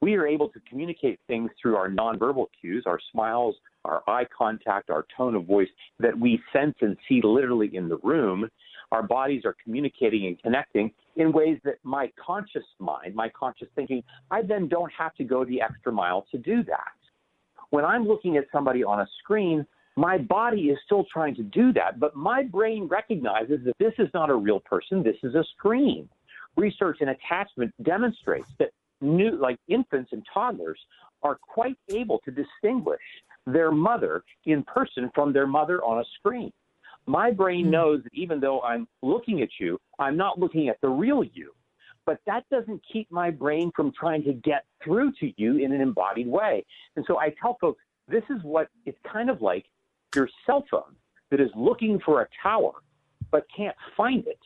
we are able to communicate things through our nonverbal cues, our smiles, our eye contact, our tone of voice that we sense and see literally in the room. Our bodies are communicating and connecting in ways that my conscious mind, my conscious thinking, I then don't have to go the extra mile to do that. When I'm looking at somebody on a screen, my body is still trying to do that, but my brain recognizes that this is not a real person, this is a screen. Research and attachment demonstrates that infants and toddlers are quite able to distinguish their mother in person from their mother on a screen. My brain knows that even though I'm looking at you, I'm not looking at the real you, but that doesn't keep my brain from trying to get through to you in an embodied way. And so I tell folks, this is what it's kind of like your cell phone that is looking for a tower but can't find it.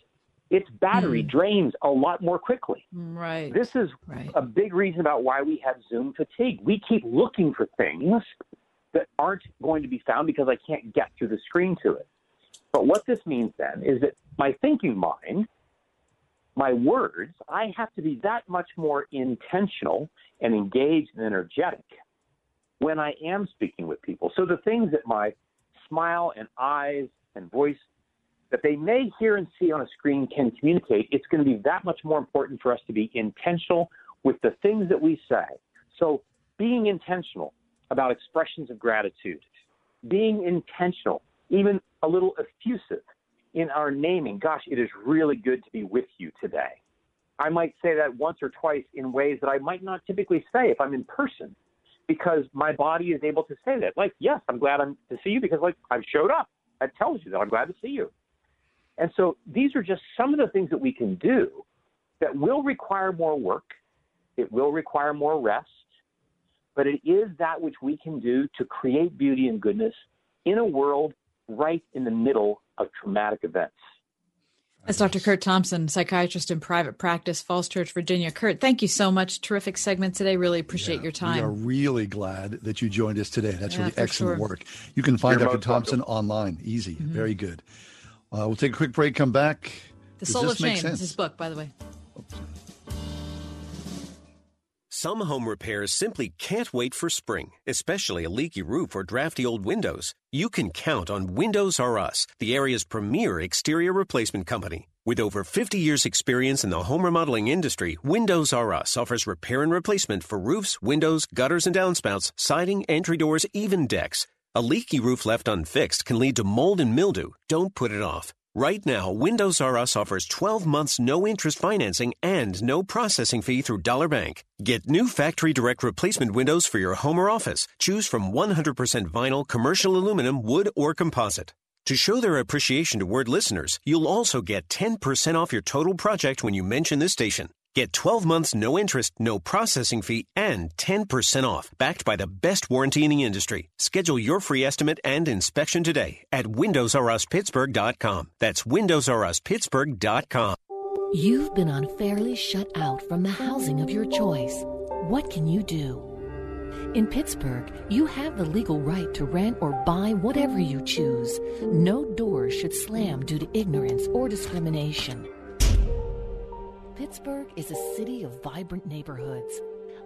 Its battery drains a lot more quickly. Right. This is a big reason about why we have Zoom fatigue. We keep looking for things that aren't going to be found because I can't get through the screen to it. But what this means then is that my thinking mind, my words, I have to be that much more intentional and engaged and energetic when I am speaking with people. So the things that my smile and eyes and voice that they may hear and see on a screen can communicate, it's going to be that much more important for us to be intentional with the things that we say. So being intentional about expressions of gratitude, being intentional, even a little effusive in our naming. Gosh, it is really good to be with you today. I might say that once or twice in ways that I might not typically say if I'm in person, because my body is able to say that. Like, yes, I'm glad to see you because, like, I've showed up. That tells you that I'm glad to see you. And so these are just some of the things that we can do that will require more work. It will require more rest. But it is that which we can do to create beauty and goodness in a world right in the middle of traumatic events. That's Dr. Kurt Thompson, psychiatrist in private practice, Falls Church, Virginia. Kurt, thank you so much. Terrific segment today. Really appreciate your time. We are really glad that you joined us today. That's really excellent work. You can find Dr. Thompson online. Easy. Mm-hmm. Very good. We'll take a quick break, come back. The Soul of Shame is his book, by the way. Oops. Some home repairs simply can't wait for spring, especially a leaky roof or drafty old windows. You can count on Windows R Us, the area's premier exterior replacement company. With over 50 years' experience in the home remodeling industry, Windows R Us offers repair and replacement for roofs, windows, gutters and downspouts, siding, entry doors, even decks. A leaky roof left unfixed can lead to mold and mildew. Don't put it off. Right now, Windows R Us offers 12 months no-interest financing and no processing fee through Dollar Bank. Get new factory direct replacement windows for your home or office. Choose from 100% vinyl, commercial aluminum, wood, or composite. To show their appreciation to Word listeners, you'll also get 10% off your total project when you mention this station. Get 12 months no interest, no processing fee, and 10% off, backed by the best warranty in the industry. Schedule your free estimate and inspection today at WindowsRUsPittsburgh.com. That's WindowsRUsPittsburgh.com. You've been unfairly shut out from the housing of your choice. What can you do? In Pittsburgh, you have the legal right to rent or buy whatever you choose. No doors should slam due to ignorance or discrimination. Pittsburgh is a city of vibrant neighborhoods.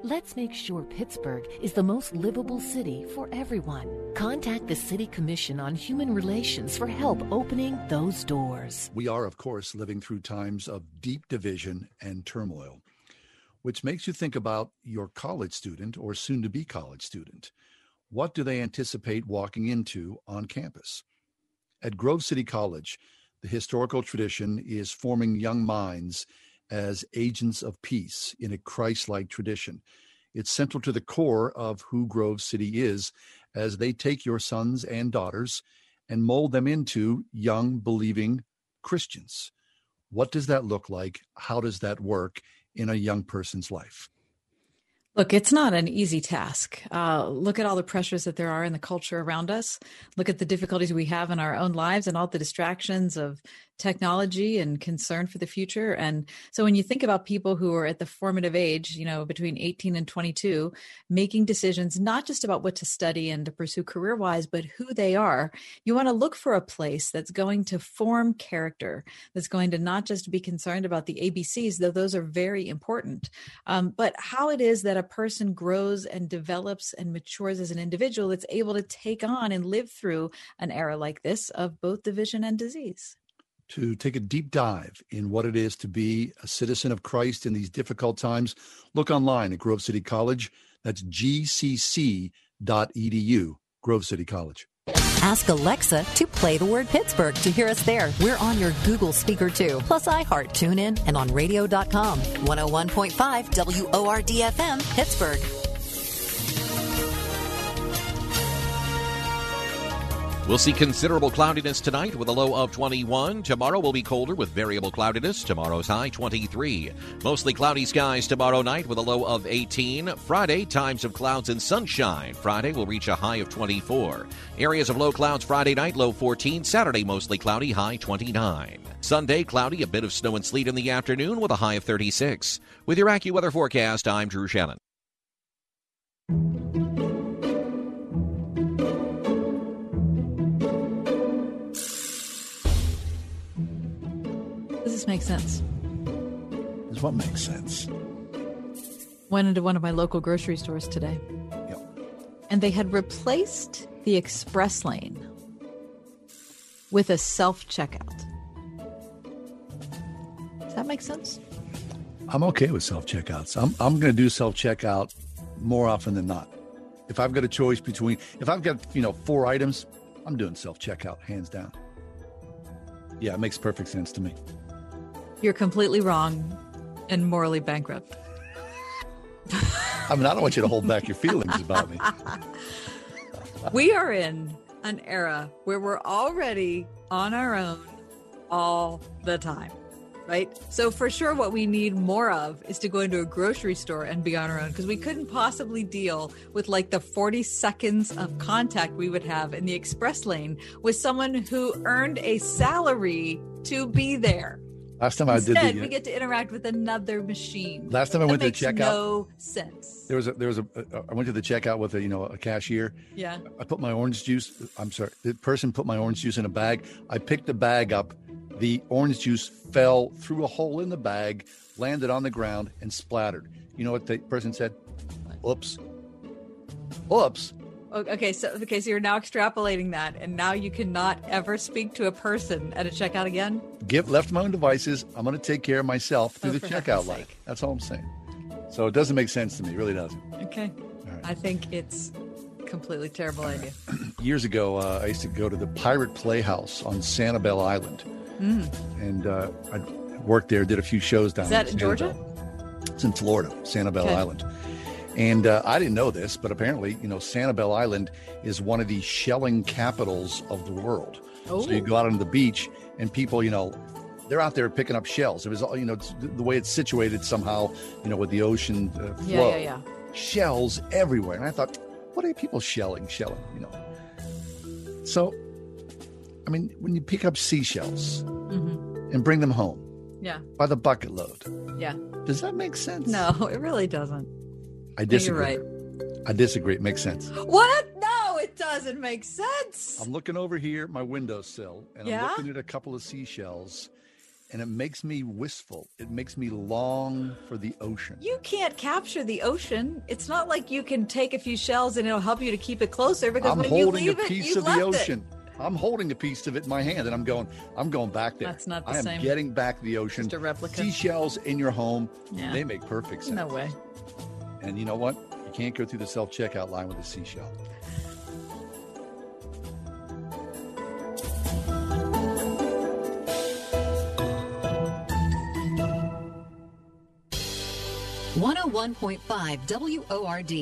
Let's make sure Pittsburgh is the most livable city for everyone. Contact the City Commission on Human Relations for help opening those doors. We are, of course, living through times of deep division and turmoil, which makes you think about your college student or soon-to-be college student. What do they anticipate walking into on campus? At Grove City College, the historical tradition is forming young minds as agents of peace in a Christ-like tradition. It's central to the core of who Grove City is as they take your sons and daughters and mold them into young, believing Christians. What does that look like? How does that work in a young person's life? Look, it's not an easy task. Look at all the pressures that there are in the culture around us. Look at the difficulties we have in our own lives and all the distractions of technology and concern for the future. And so when you think about people who are at the formative age, you know, between 18 and 22, making decisions, not just about what to study and to pursue career-wise, but who they are, you want to look for a place that's going to form character, that's going to not just be concerned about the ABCs, though those are very important, but how it is that a person grows and develops and matures as an individual that's able to take on and live through an era like this of both division and disease. To take a deep dive in what it is to be a citizen of Christ in these difficult times, look online at Grove City College. That's gcc.edu, Grove City College. Ask Alexa to play the word Pittsburgh to hear us there. We're on your Google speaker, too. Plus iHeart, TuneIn, and on radio.com. 101.5 WORDFM, Pittsburgh. We'll see considerable cloudiness tonight with a low of 21. Tomorrow will be colder with variable cloudiness. Tomorrow's high, 23. Mostly cloudy skies tomorrow night with a low of 18. Friday, times of clouds and sunshine. Friday will reach a high of 24. Areas of low clouds Friday night, low 14. Saturday, mostly cloudy, high 29. Sunday, cloudy, a bit of snow and sleet in the afternoon with a high of 36. With your AccuWeather forecast, I'm Drew Shannon. This makes sense. Is what makes sense? Went into one of my local grocery stores today. Yep. And they had replaced the express lane with a self-checkout. Does that make sense? I'm okay with self-checkouts. I'm going to do self-checkout more often than not. If I've got a choice between, if I've got, 4 items, I'm doing self-checkout hands down. Yeah, it makes perfect sense to me. You're completely wrong and morally bankrupt. I mean, I don't want you to hold back your feelings about me. We are in an era where we're already on our own all the time, right? So for sure, what we need more of is to go into a grocery store and be on our own, because we couldn't possibly deal with like the 40 seconds of contact we would have in the express lane with someone who earned a salary to be there. Last time Instead, I did the, we get to interact with another machine. Last time I went to checkout, no sense. I went to the checkout with a cashier. Yeah. I put my orange juice. I'm sorry. The person put my orange juice in a bag. I picked the bag up. The orange juice fell through a hole in the bag, landed on the ground, and splattered. You know what the person said? Oops. Okay, so you're now extrapolating that, and now you cannot ever speak to a person at a checkout again? Left my own devices, I'm going to take care of myself through the checkout line. That's all I'm saying. So it doesn't make sense to me. It really doesn't. Okay. Right. I think it's a completely terrible idea. Years ago, I used to go to the Pirate Playhouse on Sanibel Island. Mm. And I worked there, did a few shows down there. Is that in Georgia? It's in Florida, Sanibel Island. And I didn't know this, but apparently, Sanibel Island is one of the shelling capitals of the world. Ooh. So you go out on the beach and people, they're out there picking up shells. It was, the way it's situated somehow, with the ocean flow. Yeah. Shells everywhere. And I thought, what are people shelling? So, I mean, when you pick up seashells mm-hmm. and bring them home by the bucket load. Yeah. Does that make sense? No, it really doesn't. I disagree. You're right. I disagree. It makes sense. What? No, it doesn't make sense. I'm looking over here, my windowsill, and I'm looking at a couple of seashells, and it makes me wistful. It makes me long for the ocean. You can't capture the ocean. It's not like you can take a few shells and it'll help you to keep it closer, because I'm holding a piece of the ocean. I'm holding a piece of it in my hand, and I'm going back there. That's not the same. I am getting back the ocean. Just a replica. Seashells in your home, they make perfect sense. No way. And you know what? You can't go through the self-checkout line with a seashell. .5 WORD.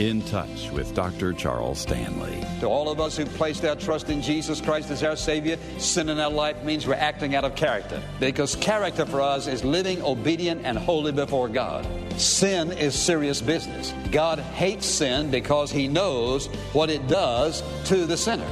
In touch with Dr. Charles Stanley. To all of us who placed our trust in Jesus Christ as our Savior, sin in our life means we're acting out of character, because character for us is living obedient and holy before God. Sin is serious business. God hates sin because he knows what it does to the sinner.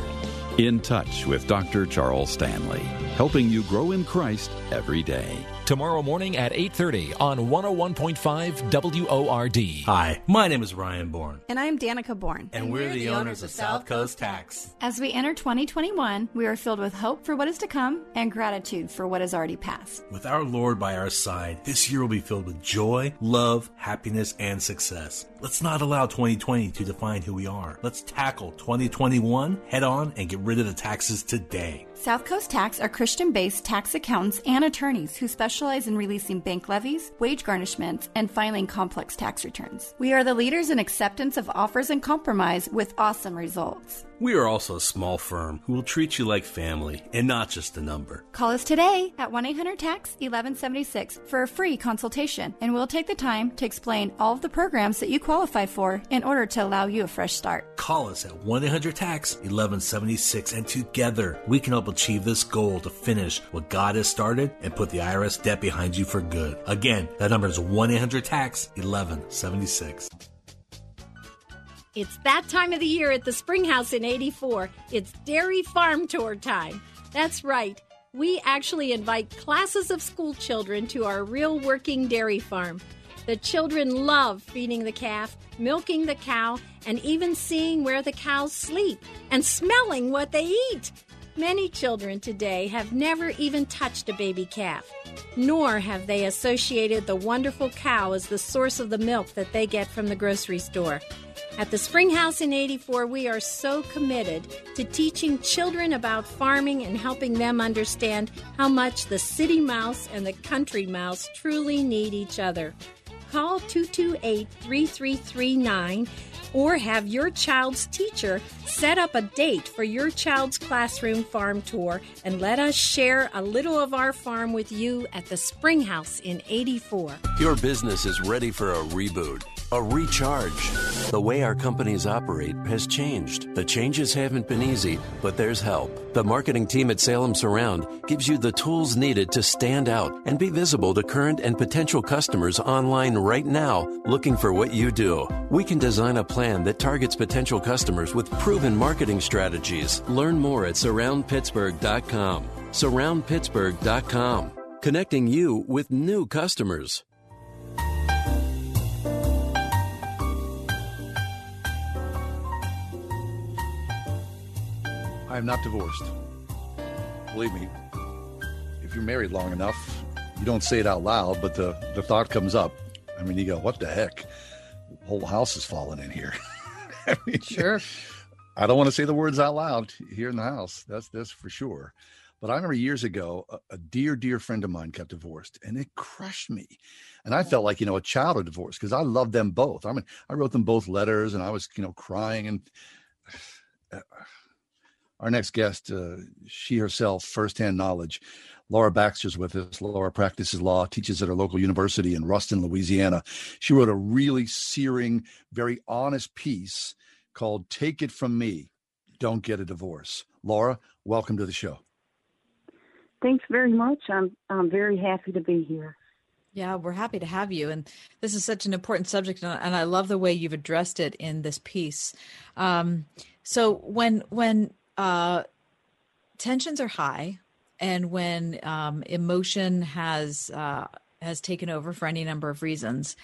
In touch with Dr. Charles Stanley, helping you grow in Christ every day. Tomorrow morning at 8:30 on 101.5 WORD. Hi, my name is Ryan Bourne. And I'm Danica Bourne. And we're the owners of South Coast Tax. As we enter 2021, we are filled with hope for what is to come and gratitude for what has already passed. With our Lord by our side, this year will be filled with joy, love, happiness, and success. Let's not allow 2020 to define who we are. Let's tackle 2021 head on and get rid of the taxes today. South Coast Tax are Christian-based tax accountants and attorneys who specialize in releasing bank levies, wage garnishments, and filing complex tax returns. We are the leaders in acceptance of offers and compromise with awesome results. We are also a small firm who will treat you like family and not just a number. Call us today at 1-800-TAX-1176 for a free consultation, and we'll take the time to explain all of the programs that you qualify for in order to allow you a fresh start. Call us at 1-800-TAX-1176, and together we can help achieve this goal to finish what God has started and put the IRS debt behind you for good. Again, that number is 1-800-TAX-1176. It's that time of the year at the Springhouse in 84. It's Dairy Farm Tour time. That's right. We actually invite classes of school children to our real working dairy farm. The children love feeding the calf, milking the cow, and even seeing where the cows sleep and smelling what they eat. Many children today have never even touched a baby calf, nor have they associated the wonderful cow as the source of the milk that they get from the grocery store. At the Springhouse in 84, we are so committed to teaching children about farming and helping them understand how much the city mouse and the country mouse truly need each other. Call 228-3339 or have your child's teacher set up a date for your child's classroom farm tour and let us share a little of our farm with you at the Springhouse in 84. Your business is ready for a reboot, a recharge. The way our companies operate has changed. The changes haven't been easy, but there's help. The marketing team at Salem Surround gives you the tools needed to stand out and be visible to current and potential customers online right now looking for what you do. We can design a plan that targets potential customers with proven marketing strategies. Learn more at surroundpittsburgh.com. Surroundpittsburgh.com. Connecting you with new customers. I am not divorced. Believe me, if you're married long enough, you don't say it out loud, but the thought comes up. I mean, you go, what the heck? The whole house is falling in here. I mean, sure. I don't want to say the words out loud here in the house. That's for sure. But I remember years ago, a dear, dear friend of mine got divorced, and it crushed me. And I felt like, a child of divorce, because I loved them both. I mean, I wrote them both letters, and I was, crying. And our next guest, she herself, firsthand knowledge, Laura Baxter's with us. Laura practices law, teaches at her local university in Ruston, Louisiana. She wrote a really searing, very honest piece called "Take It From Me, Don't Get a Divorce." Laura, welcome to the show. Thanks very much. I'm very happy to be here. Yeah, we're happy to have you. And this is such an important subject, and I love the way you've addressed it in this piece. So when tensions are high, and when emotion has taken over for any number of reasons,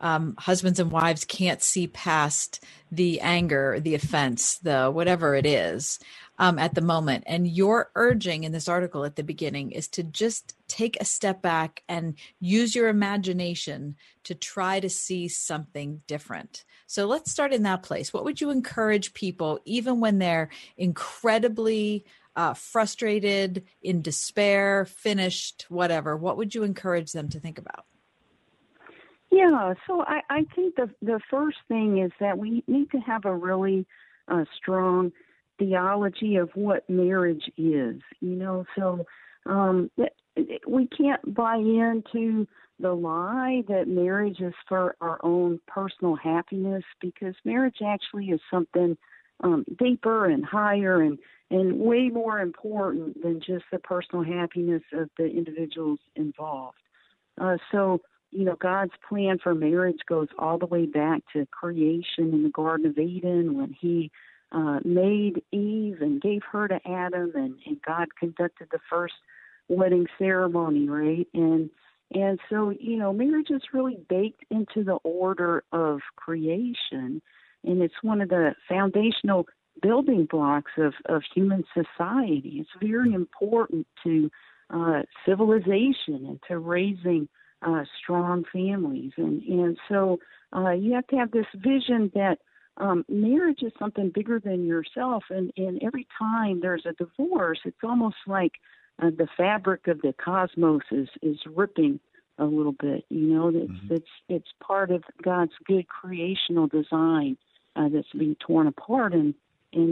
husbands and wives can't see past the anger, the offense, the whatever it is. At the moment. And your urging in this article at the beginning is to just take a step back and use your imagination to try to see something different. So let's start in that place. What would you encourage people, even when they're incredibly frustrated, in despair, finished, whatever, what would you encourage them to think about? Yeah, so I think the first thing is that we need to have a really strong theology of what marriage is, so we can't buy into the lie that marriage is for our own personal happiness, because marriage actually is something deeper and higher and way more important than just the personal happiness of the individuals involved. So God's plan for marriage goes all the way back to creation in the Garden of Eden, when he made Eve and gave her to Adam, and God conducted the first wedding ceremony, right? And so, marriage is really baked into the order of creation, and it's one of the foundational building blocks of human society. It's very important to civilization and to raising strong families. And so you have to have this vision that marriage is something bigger than yourself, and every time there's a divorce, it's almost like the fabric of the cosmos is ripping a little bit. It's part of God's good creational design that's being torn apart, and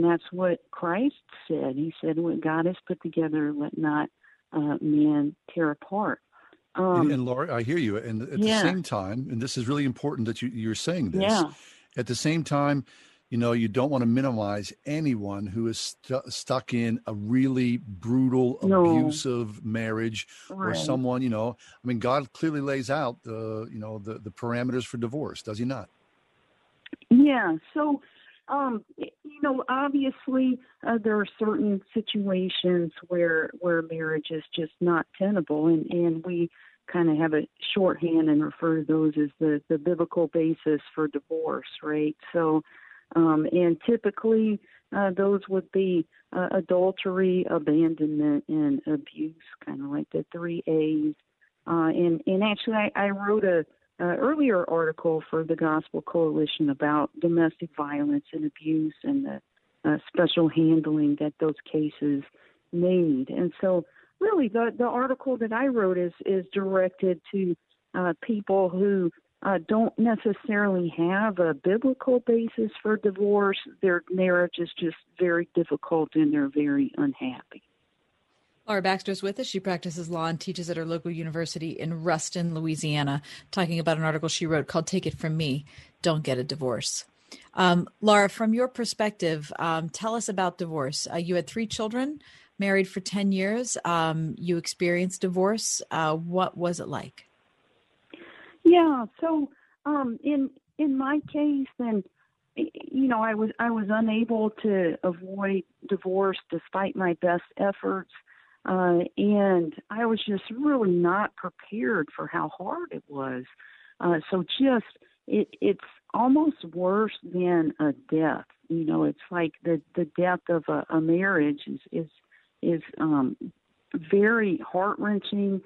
that's what Christ said. He said, "What God has put together, let not man tear apart." And Laura, I hear you, and at the same time, and this is really important that you're saying this. Yeah. At the same time, you don't want to minimize anyone who is stuck in a really brutal, abusive marriage, right, or someone, God clearly lays out the parameters for divorce, does he not? Yeah. So, obviously there are certain situations where marriage is just not tenable, and we kind of have a shorthand and refer to those as the biblical basis for divorce, right? So, and typically those would be adultery, abandonment, and abuse, kind of like the three A's. And actually, I wrote an earlier article for the Gospel Coalition about domestic violence and abuse and the special handling that those cases need. And so, really, the article that I wrote is directed to people who don't necessarily have a biblical basis for divorce. Their marriage is just very difficult and they're very unhappy. Laura Baxter is with us. She practices law and teaches at her local university in Ruston, Louisiana, talking about an article she wrote called Take It From Me, Don't Get a Divorce. Laura, from your perspective, tell us about divorce. You had 3 children, married for 10 years. You experienced divorce. What was it like? Yeah. So, in my case, and you know, I was unable to avoid divorce despite my best efforts. And I was just really not prepared for how hard it was. It's almost worse than a death. You know, it's like the death of a marriage is very heart-wrenching.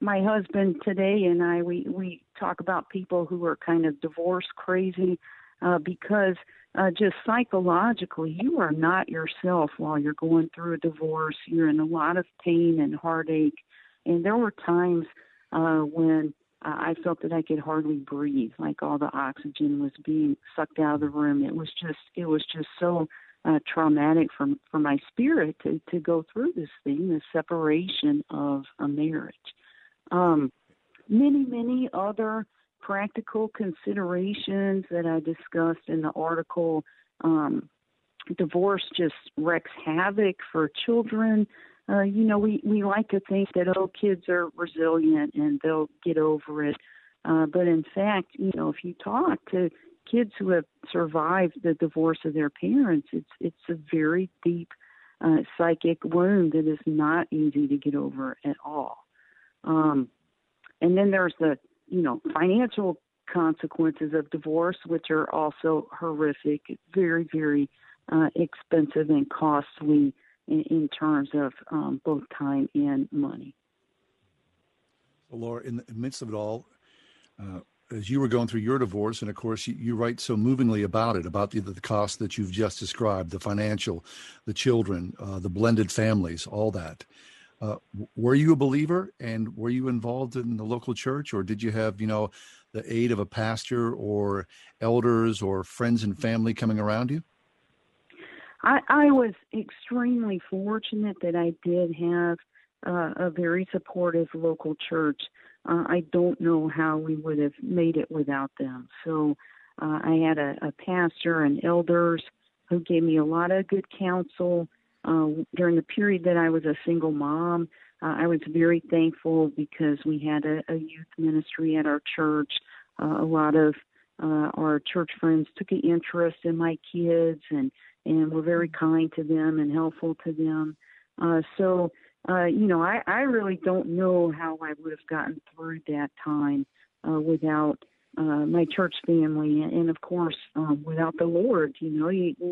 My husband today and I, we talk about people who are kind of divorce crazy because just psychologically, you are not yourself while you're going through a divorce. You're in a lot of pain and heartache. And there were times when I felt that I could hardly breathe, like all the oxygen was being sucked out of the room. It was just so traumatic for my spirit to go through this thing, the separation of a marriage. Many other practical considerations that I discussed in the article. Divorce just wreaks havoc for children. You know, we like to think that, kids are resilient and they'll get over it. But in fact, you know, if you talk to kids who have survived the divorce of their parents, it's a very deep psychic wound that is not easy to get over at all. And then there's the, financial consequences of divorce, which are also horrific, very, very expensive and costly in terms of both time and money. Well, Laura, in the midst of it all, as you were going through your divorce, and of course you write so movingly about it, about the cost that you've just described, the financial, the children, the blended families, all that. Were you a believer, and were you involved in the local church, or did you have, the aid of a pastor or elders or friends and family coming around you? I was extremely fortunate that I did have a very supportive local church. I don't know how we would have made it without them. So I had a pastor and elders who gave me a lot of good counsel. During the period that I was a single mom, I was very thankful because we had a youth ministry at our church. A lot of our church friends took an interest in my kids and were very kind to them and helpful to them. I really don't know how I would have gotten through that time without my church family and of course, without the Lord. You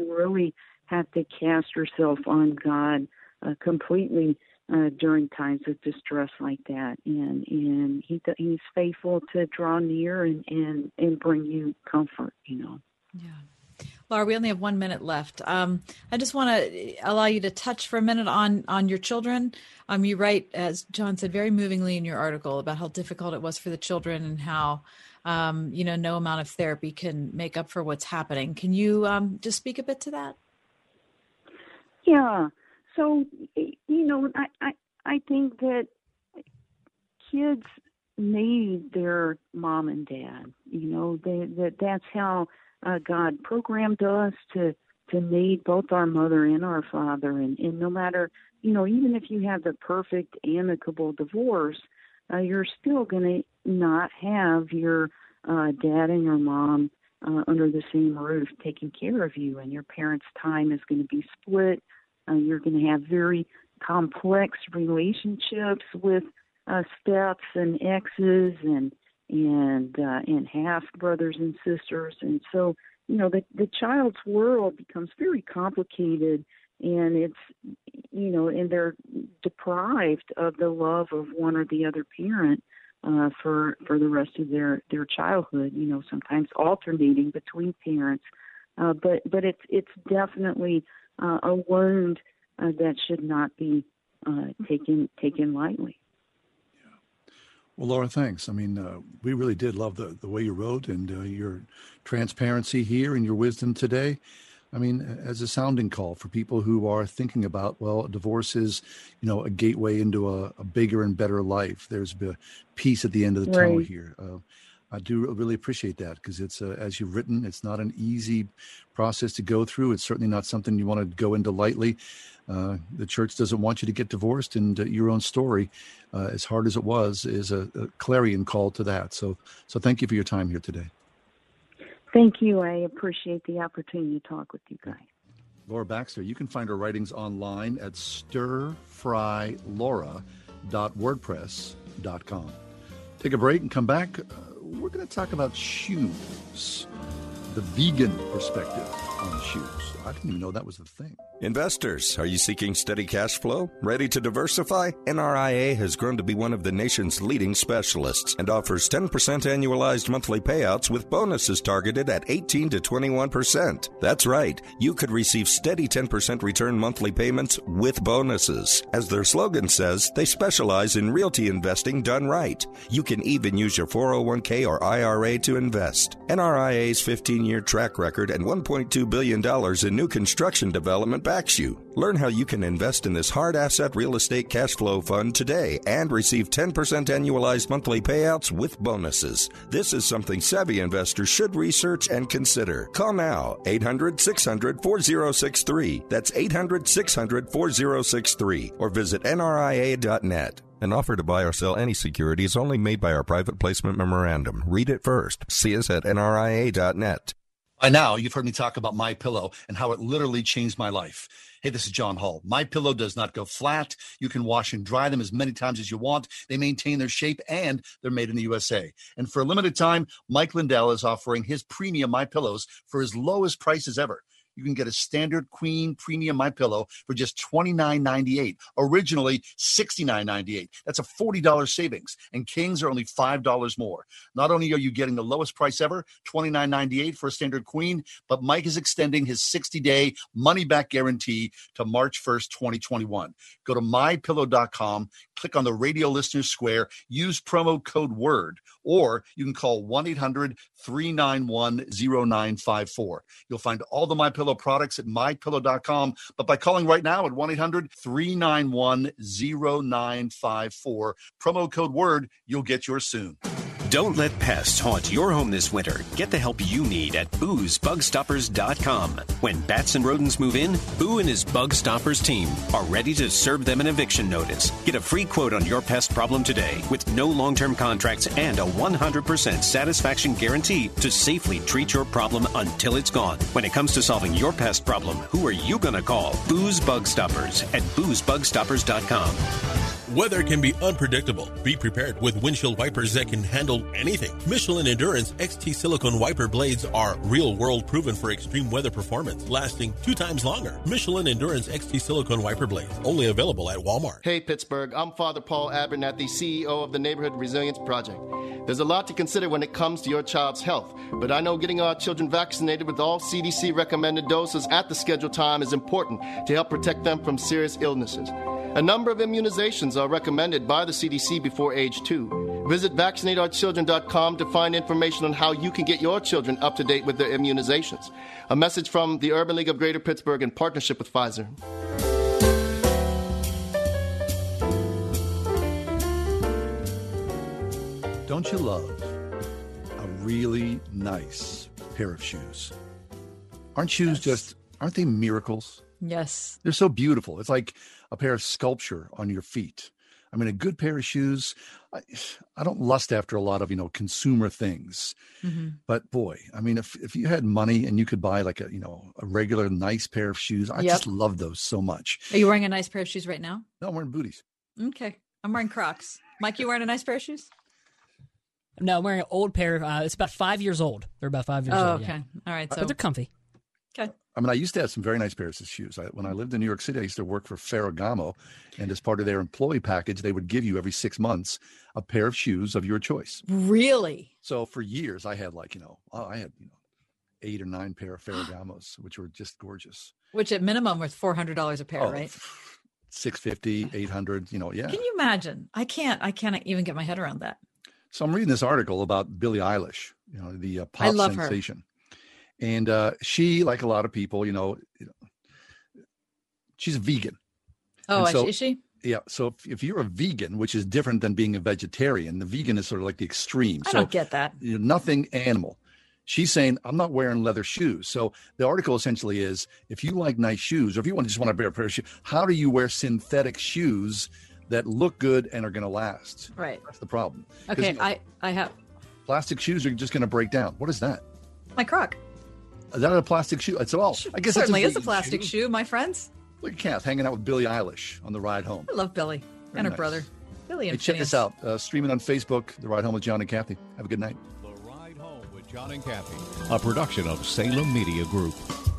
really have to cast yourself on God completely during times of distress like that. And he's faithful to draw near and bring you comfort, Yeah. Laura, we only have 1 minute left. I just want to allow you to touch for a minute on your children. You write, as John said, very movingly in your article about how difficult it was for the children and how, no amount of therapy can make up for what's happening. Can you just speak a bit to that? Yeah. So, I think that kids need their mom and dad, that's how God programmed us to need both our mother and our father. And no matter, even if you have the perfect amicable divorce, you're still going to not have your dad and your mom under the same roof taking care of you, and your parents' time is going to be split. You're going to have very complex relationships with steps and exes and half brothers and sisters. And so, the child's world becomes very complicated, and it's, and they're deprived of the love of one or the other parent for the rest of their childhood, sometimes alternating between parents. But it's definitely a wound that should not be taken lightly. Yeah. Well, Laura, thanks. I mean, we really did love the way you wrote and your transparency here and your wisdom today. I mean, as a sounding call for people who are thinking about, well, divorce is, you know, a gateway into a bigger and better life. There's peace at the end of the tunnel here. I do really appreciate that because it's, as you've written, it's not an easy process to go through. It's certainly not something you want to go into lightly. The church doesn't want you to get divorced, and your own story, as hard as it was, is a clarion call to that. So thank you for your time here today. Thank you. I appreciate the opportunity to talk with you guys. Laura Baxter, you can find her writings online at stirfrylaura.wordpress.com. Take a break and come back. We're going to talk about shoes, the vegan perspective on shoes. I didn't even know that was a thing. Investors, are you seeking steady cash flow? Ready to diversify? NRIA has grown to be one of the nation's leading specialists and offers 10% annualized monthly payouts with bonuses targeted at 18 to 21%. That's right. You could receive steady 10% return monthly payments with bonuses. As their slogan says, they specialize in realty investing done right. You can even use your 401k or IRA to invest. NRIA's 15-year track record and $1.2 billion in new construction development backs you. Learn how you can invest in this hard asset real estate cash flow fund today and receive 10% annualized monthly payouts with bonuses. This is something savvy investors should research and consider. Call now, 800-600-4063. That's 800-600-4063 or visit nria.net. An offer to buy or sell any security is only made by our private placement memorandum. Read it first. See us at nria.net. By now, you've heard me talk about MyPillow and how it literally changed my life. Hey, this is John Hall. MyPillow does not go flat. You can wash and dry them as many times as you want. They maintain their shape and they're made in the USA. And for a limited time, Mike Lindell is offering his premium MyPillows for his lowest prices ever. You can get a standard queen premium MyPillow for just $29.98, originally $69.98. That's a $40 savings, and kings are only $5 more. Not only are you getting the lowest price ever, $29.98 for a standard queen, but Mike is extending his 60-day money-back guarantee to March 1st, 2021. Go to MyPillow.com, click on the radio listeners square, use promo code WORD, or you can call 1-800-391-0954. You'll find all the MyPillow products at mypillow.com, but by calling right now at 1-800-391-0954, promo code WORD, you'll get yours soon. Don't let pests haunt your home this winter. Get the help you need at boosbugstoppers.com. When bats and rodents move in, Boo and his Bug Stoppers team are ready to serve them an eviction notice. Get a free quote on your pest problem today with no long-term contracts and a 100% satisfaction guarantee to safely treat your problem until it's gone. When it comes to solving your pest problem, who are you going to call? Boo's Bug Stoppers at boosbugstoppers.com. Weather can be unpredictable. Be prepared with windshield wipers that can handle anything. Michelin Endurance XT Silicone Wiper Blades are real-world proven for extreme weather performance, lasting 2 times longer. Michelin Endurance XT Silicone Wiper Blades, only available at Walmart. Hey, Pittsburgh. I'm Father Paul Abernathy, CEO of the Neighborhood Resilience Project. There's a lot to consider when it comes to your child's health, but I know getting our children vaccinated with all CDC-recommended doses at the scheduled time is important to help protect them from serious illnesses. A number of immunizations are recommended by the CDC before age 2. Visit vaccinateourchildren.com to find information on how you can get your children up to date with their immunizations. A message from the Urban League of Greater Pittsburgh in partnership with Pfizer. Don't you love a really nice pair of shoes? Aren't shoes aren't they miracles? Yes. They're so beautiful. It's like a pair of sculpture on your feet. I mean, a good pair of shoes, I don't lust after a lot of, consumer things, but boy, I mean, if you had money and you could buy like a regular nice pair of shoes, I just love those so much. Are you wearing a nice pair of shoes right now? No, I'm wearing booties. Okay. I'm wearing Crocs. Mike, you wearing a nice pair of shoes? No, I'm wearing an old pair. It's about 5 years old. They're about 5 years old. Oh, okay. Yeah. All right. So but they're comfy. Okay. I mean, I used to have some very nice pairs of shoes. When I lived in New York City, I used to work for Ferragamo, and as part of their employee package, they would give you every 6 months a pair of shoes of your choice. Really? So for years, I had 8 or 9 pair of Ferragamos, which were just gorgeous. Which at minimum was $400 a pair, right? 650, 800, you know, yeah. Can you imagine? I can't even get my head around that. So I'm reading this article about Billie Eilish, you know, the pop sensation. Her. And she, like a lot of people, she's a vegan. Oh, so, is she? Yeah. So if you're a vegan, which is different than being a vegetarian, the vegan is sort of like the extreme. I don't get that. Nothing animal. She's saying, I'm not wearing leather shoes. So the article essentially is, if you like nice shoes, or if you just want to wear a pair of shoes, how do you wear synthetic shoes that look good and are going to last? Right. That's the problem. Okay, I have. Plastic shoes are just going to break down. What is that? My croc. Is that a plastic shoe? It's all. I guess certainly is a plastic shoe, my friends. Look at Kath hanging out with Billie Eilish on the ride home. I love Billie and her brother. Billie and check this out. Streaming on Facebook, The Ride Home with John and Kathy. Have a good night. The Ride Home with John and Kathy, a production of Salem Media Group.